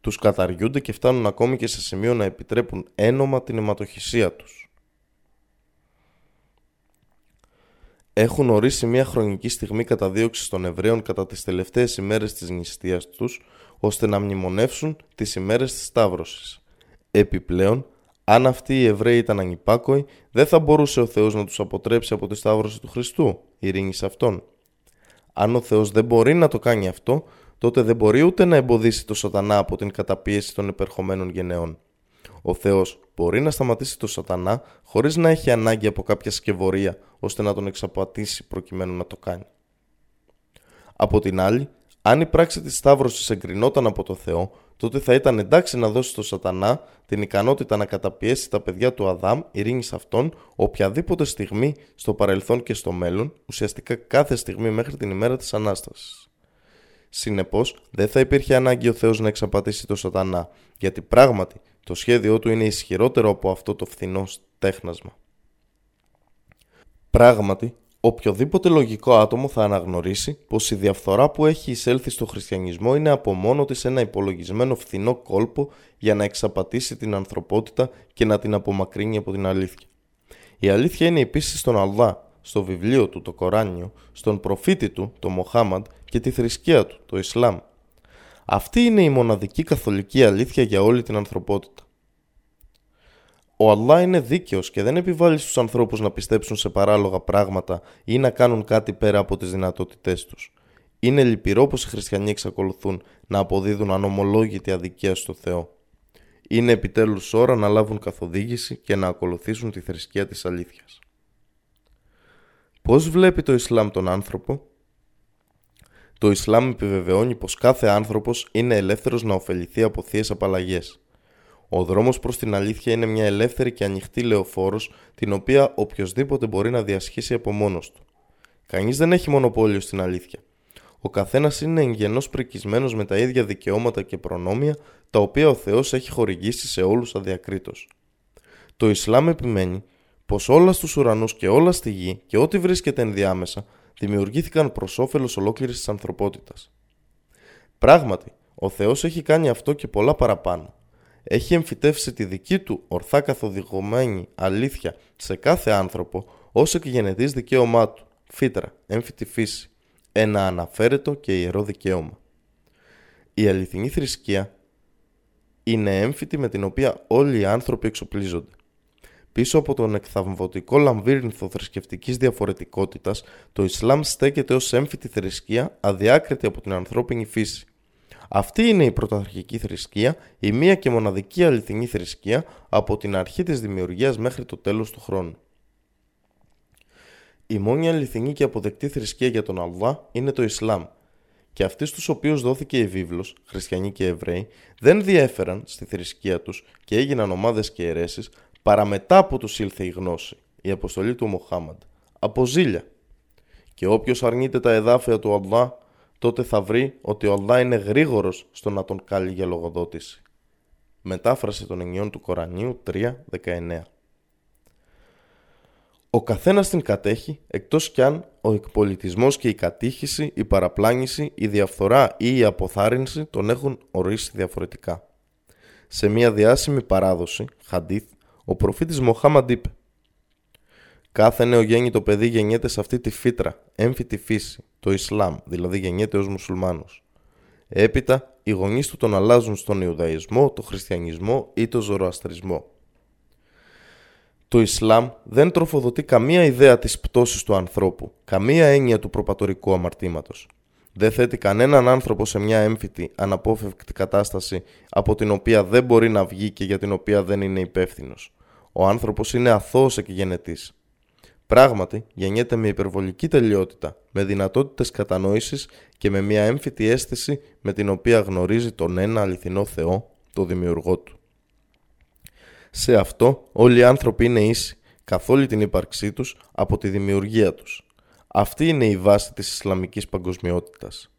Τους καταργούνται και φτάνουν ακόμη και σε σημείο να επιτρέπουν ένομα την αιματοχυσία τους. Έχουν ορίσει μια χρονική στιγμή καταδίωξης των Εβραίων κατά τις τελευταίες ημέρες της νηστείας τους, ώστε να μνημονεύσουν τις ημέρες της Σταύρωσης. Επιπλέον, αν αυτοί οι Εβραίοι ήταν ανυπάκοοι, δεν θα μπορούσε ο Θεός να τους αποτρέψει από τη Σταύρωση του Χριστού, ειρήνη σε αυτόν. Αν ο Θεός δεν μπορεί να το κάνει αυτό, τότε δεν μπορεί ούτε να εμποδίσει τον σατανά από την καταπίεση των υπερχομένων γενεών. Ο Θεός μπορεί να σταματήσει τον σατανά χωρίς να έχει ανάγκη από κάποια σκευωρία ώστε να τον εξαπατήσει προκειμένου να το κάνει. Από την άλλη, αν η πράξη της Σταύρωσης εγκρινόταν από το Θεό, τότε θα ήταν εντάξει να δώσει στον Σατανά την ικανότητα να καταπιέσει τα παιδιά του Αδάμ, ειρήνη σε αυτόν, οποιαδήποτε στιγμή στο παρελθόν και στο μέλλον, ουσιαστικά κάθε στιγμή μέχρι την ημέρα της Ανάστασης. Συνεπώς, δεν θα υπήρχε ανάγκη ο Θεός να εξαπατήσει τον Σατανά, γιατί πράγματι το σχέδιό του είναι ισχυρότερο από αυτό το φθηνό τέχνασμα. Πράγματι, οποιοδήποτε λογικό άτομο θα αναγνωρίσει πως η διαφθορά που έχει εισέλθει στο χριστιανισμό είναι από μόνο της ένα υπολογισμένο φθηνό κόλπο για να εξαπατήσει την ανθρωπότητα και να την απομακρύνει από την αλήθεια. Η αλήθεια είναι επίσης στον Αλλάχ, στο βιβλίο του το Κοράνιο, στον προφήτη του το Μοχάμαντ και τη θρησκεία του το Ισλάμ. Αυτή είναι η μοναδική καθολική αλήθεια για όλη την ανθρωπότητα. Ο Αλλάχ είναι δίκαιος και δεν επιβάλλει στους ανθρώπους να πιστέψουν σε παράλογα πράγματα ή να κάνουν κάτι πέρα από τις δυνατότητές τους. Είναι λυπηρό πως οι χριστιανοί εξακολουθούν να αποδίδουν ανομολόγητη αδικία στο Θεό. Είναι επιτέλους ώρα να λάβουν καθοδήγηση και να ακολουθήσουν τη θρησκεία της αλήθειας. Πώς βλέπει το Ισλάμ τον άνθρωπο? Το Ισλάμ επιβεβαιώνει πως κάθε άνθρωπος είναι ελεύθερος να ωφεληθεί από θείες απαλλαγές. Ο δρόμος προς την αλήθεια είναι μια ελεύθερη και ανοιχτή λεωφόρος, την οποία οποιοσδήποτε μπορεί να διασχίσει από μόνος του. Κανείς δεν έχει μονοπόλιο στην αλήθεια. Ο καθένας είναι εγγενώς πρικισμένος με τα ίδια δικαιώματα και προνόμια, τα οποία ο Θεός έχει χορηγήσει σε όλους αδιακρίτως. Το Ισλάμ επιμένει πως όλα στους ουρανούς και όλα στη γη και ό,τι βρίσκεται ενδιάμεσα δημιουργήθηκαν προς όφελος ολόκληρης της ανθρωπότητας. Πράγματι, ο Θεός έχει κάνει αυτό και πολλά παραπάνω. Έχει εμφυτεύσει τη δική του ορθά καθοδηγωμένη αλήθεια σε κάθε άνθρωπο ως εκγενετής δικαίωμά του, φύτρα, έμφυτη φύση, ένα αναφέρετο και ιερό δικαίωμα. Η αληθινή θρησκεία είναι έμφυτη με την οποία όλοι οι άνθρωποι εξοπλίζονται. Πίσω από τον εκθαμβωτικό λαμβύρινθο θρησκευτικής διαφορετικότητας, το Ισλάμ στέκεται ως έμφυτη θρησκεία αδιάκριτη από την ανθρώπινη φύση. Αυτή είναι η πρωταρχική θρησκεία, η μία και μοναδική αληθινή θρησκεία από την αρχή της δημιουργίας μέχρι το τέλος του χρόνου. Η μόνη αληθινή και αποδεκτή θρησκεία για τον Αλλάχ είναι το Ισλάμ, και αυτοί στους οποίους δόθηκε η βίβλος, χριστιανοί και Εβραίοι, δεν διέφεραν στη θρησκεία τους και έγιναν ομάδες και αιρέσεις παρά μετά που τους ήλθε η γνώση, η αποστολή του Μοχάμαντ, από ζήλια. Και όποιος αρνείται τα εδάφια του Αλλάχ, τότε θα βρει ότι ο Αλλάχ είναι γρήγορος στο να τον κάλει για λογοδότηση. Μετάφραση των ενιών του Κορανίου τρία δεκαεννέα. Ο καθένας την κατέχει, εκτός κι αν ο εκπολιτισμός και η κατήχηση, η παραπλάνηση, η διαφθορά ή η αποθάρρυνση τον έχουν ορίσει διαφορετικά. Σε μια διάσημη παράδοση, χαντίθ, ο προφήτης Μοχάμαντ είπε: «Κάθε νεογέννητο παιδί γεννιέται σε αυτή τη φύτρα, έμφυτη φύση, το Ισλάμ, δηλαδή γεννιέται ως μουσουλμάνος. Έπειτα, οι γονείς του τον αλλάζουν στον Ιουδαϊσμό, τον Χριστιανισμό ή τον Ζωροαστρισμό». Το Ισλάμ δεν τροφοδοτεί καμία ιδέα της πτώσης του ανθρώπου, καμία έννοια του προπατορικού αμαρτήματος. Δεν θέτει κανέναν άνθρωπο σε μια έμφυτη, αναπόφευκτη κατάσταση από την οποία δεν μπορεί να βγει και για την οποία δεν είναι υπεύθυνος. Ο άνθρωπος είναι αθώος εκγενετής. Πράγματι, γεννιέται με υπερβολική τελειότητα, με δυνατότητες κατανόησης και με μια έμφυτη αίσθηση με την οποία γνωρίζει τον ένα αληθινό Θεό, το δημιουργό του. Σε αυτό, όλοι οι άνθρωποι είναι ίσοι, καθ' όλη την ύπαρξή τους, από τη δημιουργία τους. Αυτή είναι η βάση της Ισλαμικής παγκοσμιότητας.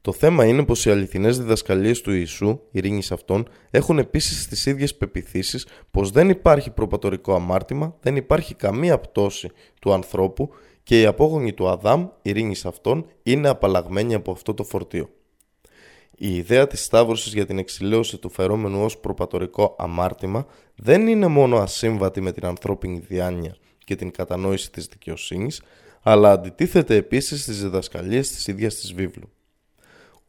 Το θέμα είναι πως οι αληθινές διδασκαλίες του Ιησού, ειρήνη σε αυτόν, έχουν επίσης τις ίδιες πεποιθήσεις πως δεν υπάρχει προπατορικό αμάρτημα, δεν υπάρχει καμία πτώση του ανθρώπου και οι απόγονοι του Αδάμ, ειρήνη σε αυτόν, είναι απαλλαγμένοι από αυτό το φορτίο. Η ιδέα της σταύρωσης για την εξηλαίωση του φερόμενου ως προπατορικό αμάρτημα δεν είναι μόνο ασύμβατη με την ανθρώπινη διάνοια και την κατανόηση της δικαιοσύνης, αλλά αντιτίθεται επίσης στις διδασκαλίες της ίδιας της βίβλου.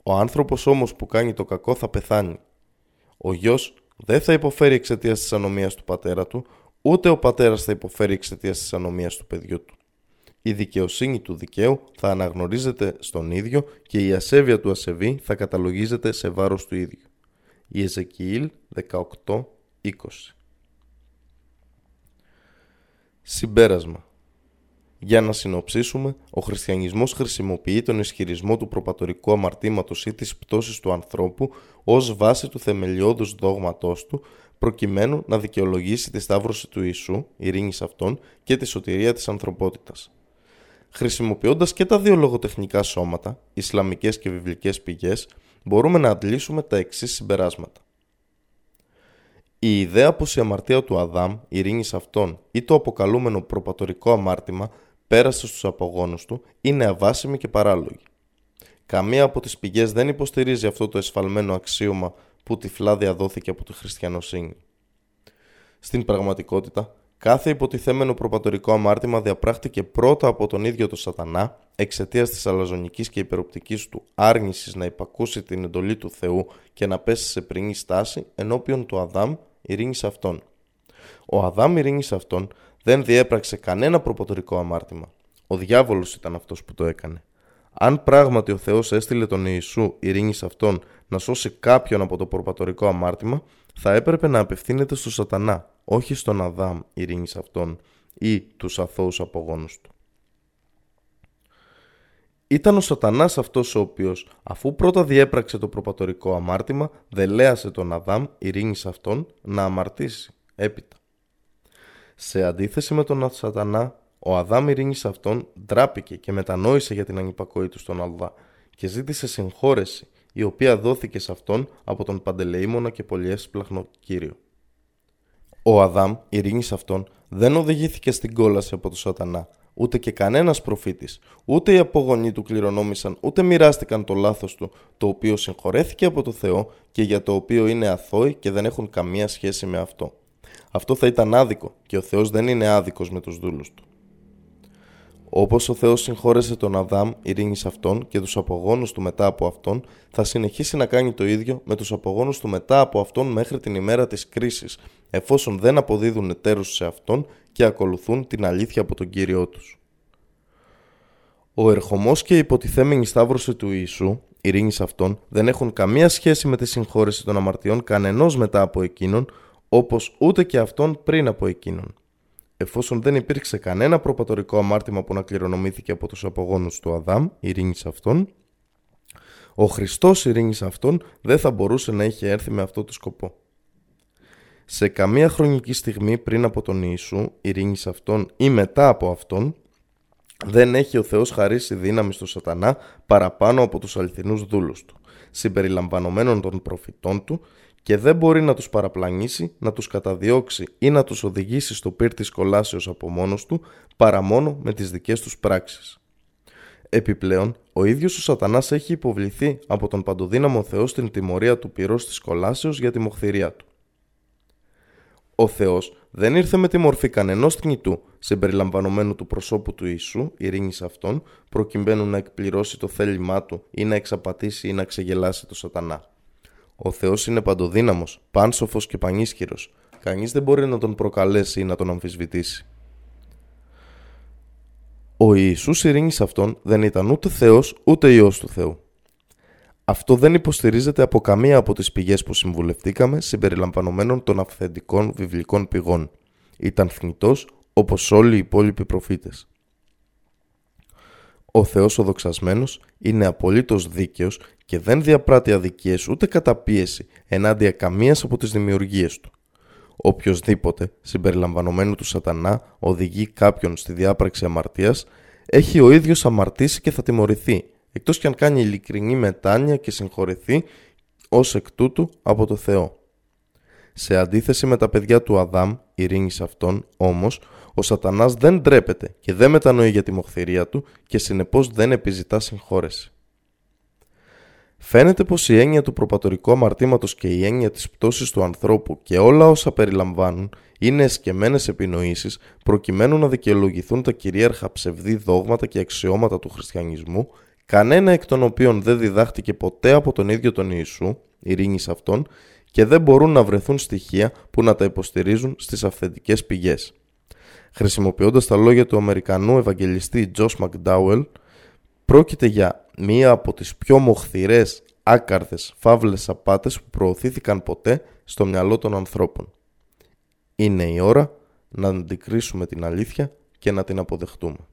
Ο άνθρωπος όμως που κάνει το κακό θα πεθάνει. Ο γιος δεν θα υποφέρει εξαιτίας της ανομίας του πατέρα του, ούτε ο πατέρας θα υποφέρει εξαιτίας της ανομίας του παιδιού του. Η δικαιοσύνη του δικαίου θα αναγνωρίζεται στον ίδιο και η ασέβεια του ασεβή θα καταλογίζεται σε βάρος του ίδιου. Ιεζεκιήλ δεκαοκτώ είκοσι. Συμπέρασμα. Για να συνοψίσουμε, ο χριστιανισμός χρησιμοποιεί τον ισχυρισμό του προπατορικού αμαρτήματος ή της πτώσης του ανθρώπου ως βάση του θεμελιώδους δόγματός του, προκειμένου να δικαιολογήσει τη σταύρωση του Ιησού, ειρήνης αυτών, και τη σωτηρία της ανθρωπότητας. Χρησιμοποιώντας και τα δύο λογοτεχνικά σώματα, ισλαμικές και βιβλικές πηγές, μπορούμε να αντλήσουμε τα εξής συμπεράσματα. Η ιδέα πως η αμαρτία του Αδάμ, ειρήνης αυτών, ή το αποκαλούμενο προπατορικό αμάρτημα πέρασε στους απογόνους του, είναι αβάσιμη και παράλογη. Καμία από τις πηγές δεν υποστηρίζει αυτό το εσφαλμένο αξίωμα που τυφλά διαδόθηκε από τη χριστιανοσύνη. Στην πραγματικότητα, κάθε υποτιθέμενο προπατορικό αμάρτημα διαπράχτηκε πρώτα από τον ίδιο τον Σατανά, εξαιτίας της αλαζονικής και υπεροπτικής του άρνησης να υπακούσει την εντολή του Θεού και να πέσει σε πρινή στάση ενώπιον του Αδάμ, ειρήνης αυτών. Ο Αδάμ, ειρήνης αυτών, δεν διέπραξε κανένα προπατορικό αμάρτημα. Ο διάβολος ήταν αυτός που το έκανε. Αν πράγματι ο Θεός έστειλε τον Ιησού, ειρήνης αυτών, να σώσει κάποιον από το προπατορικό αμάρτημα, θα έπρεπε να απευθύνεται στο Σατανά, όχι στον Αδάμ, ειρήνης αυτών, ή τους αθώους απογόνους του. Ήταν ο Σατανάς αυτός ο οποίος, αφού πρώτα διέπραξε το προπατορικό αμάρτημα, δελέασε τον Αδάμ, ειρήνης αυτών, να αμαρτήσει έπειτα. Σε αντίθεση με τον Σατανά, ο Αδάμ, ειρήνης αυτών, ντράπηκε και μετανόησε για την ανυπακοή του στον Αλλάχ και ζήτησε συγχώρεση, η οποία δόθηκε σε αυτόν από τον παντελεήμονα και πολυέσπλαχνο Κύριο. Ο Αδάμ, ειρήνης αυτόν, δεν οδηγήθηκε στην κόλαση από τον Σατανά, ούτε και κανένας προφήτης, ούτε οι απογονοί του κληρονόμησαν, ούτε μοιράστηκαν το λάθος του, το οποίο συγχωρέθηκε από τον Θεό και για το οποίο είναι αθώοι και δεν έχουν καμία σχέση με αυτό. Αυτό θα ήταν άδικο και ο Θεός δεν είναι άδικος με τους δούλους του. Όπως ο Θεός συγχώρεσε τον Αδάμ, ειρήνης αυτόν, και τους απογόνους του μετά από αυτόν, θα συνεχίσει να κάνει το ίδιο με τους απογόνους του μετά από αυτόν μέχρι την ημέρα της κρίσης, εφόσον δεν αποδίδουν εταίρους σε αυτόν και ακολουθούν την αλήθεια από τον Κύριό τους. Ο ερχομός και η υποτιθέμενη σταύρωση του Ιησού, ειρήνης αυτόν, δεν έχουν καμία σχέση με τη συγχώρεση των αμαρτιών κανενός μετά από εκείνον, όπως ούτε και αυτόν πριν από εκείνον. Εφόσον δεν υπήρξε κανένα προπατορικό αμάρτημα που να κληρονομήθηκε από τους απογόνους του Αδάμ, ειρήνης αυτών, ο Χριστός, ειρήνης αυτών, δεν θα μπορούσε να είχε έρθει με αυτό το σκοπό. Σε καμία χρονική στιγμή πριν από τον Ιησού, ειρήνης αυτών, ή μετά από αυτόν, δεν έχει ο Θεός χαρίσει δύναμη στο Σατανά παραπάνω από τους αληθινούς δούλους του, συμπεριλαμβανομένων των προφητών του, και δεν μπορεί να τους παραπλανήσει, να τους καταδιώξει ή να τους οδηγήσει στο πύρ της κολάσεως από μόνος του, παρά μόνο με τις δικές τους πράξεις. Επιπλέον, ο ίδιος ο Σατανάς έχει υποβληθεί από τον παντοδύναμο Θεό στην τιμωρία του πυρός της κολάσεως για τη μοχθηρία του. Ο Θεός δεν ήρθε με τη μορφή κανενός θνητού, συμπεριλαμβανομένου του προσώπου του Ιησού, ειρήνης αυτών, προκειμένου να εκπληρώσει το θέλημά του ή να εξαπατήσει ή να ξεγελάσει το Σατανά. Ο Θεός είναι παντοδύναμος, πάνσοφος και πανίσχυρος. Κανείς δεν μπορεί να τον προκαλέσει ή να τον αμφισβητήσει. Ο Ιησούς, ειρήνης αυτόν, δεν ήταν ούτε Θεός ούτε Υιός του Θεού. Αυτό δεν υποστηρίζεται από καμία από τις πηγές που συμβουλευτήκαμε, συμπεριλαμβανομένων των αυθεντικών βιβλικών πηγών. Ήταν θνητός όπως όλοι οι υπόλοιποι προφήτες. Ο Θεός ο δοξασμένος είναι απολύτως δίκαιος και δεν διαπράττει αδικίες ούτε καταπίεση ενάντια καμίας από τις δημιουργίες του. Οποιοσδήποτε, συμπεριλαμβανομένου του Σατανά, οδηγεί κάποιον στη διάπραξη αμαρτίας, έχει ο ίδιος αμαρτήσει και θα τιμωρηθεί, εκτός κι αν κάνει ειλικρινή μετάνοια και συγχωρεθεί ως εκ τούτου από το Θεό. Σε αντίθεση με τα παιδιά του Αδάμ, ειρήνης αυτών, όμως, ο Σατανάς δεν ντρέπεται και δεν μετανοεί για τη μοχθηρία του και συνεπώς δεν επιζητά συγχώρεση. Φαίνεται πως η έννοια του προπατορικού αμαρτήματος και η έννοια της πτώσης του ανθρώπου και όλα όσα περιλαμβάνουν είναι εσκεμμένες επινοήσεις προκειμένου να δικαιολογηθούν τα κυρίαρχα ψευδή δόγματα και αξιώματα του χριστιανισμού, κανένα εκ των οποίων δεν διδάχτηκε ποτέ από τον ίδιο τον Ιησού, ειρήνης αυτών, και δεν μπορούν να βρεθούν στοιχεία που να τα υποστηρίζουν στις αυθεντικές πηγές. Χρησιμοποιώντας τα λόγια του Αμερικανού Ευαγγελιστή Josh McDowell, πρόκειται για μία από τις πιο μοχθηρές, άκαρδες, φαύλες απάτες που προωθήθηκαν ποτέ στο μυαλό των ανθρώπων. Είναι η ώρα να αντικρίσουμε την αλήθεια και να την αποδεχτούμε.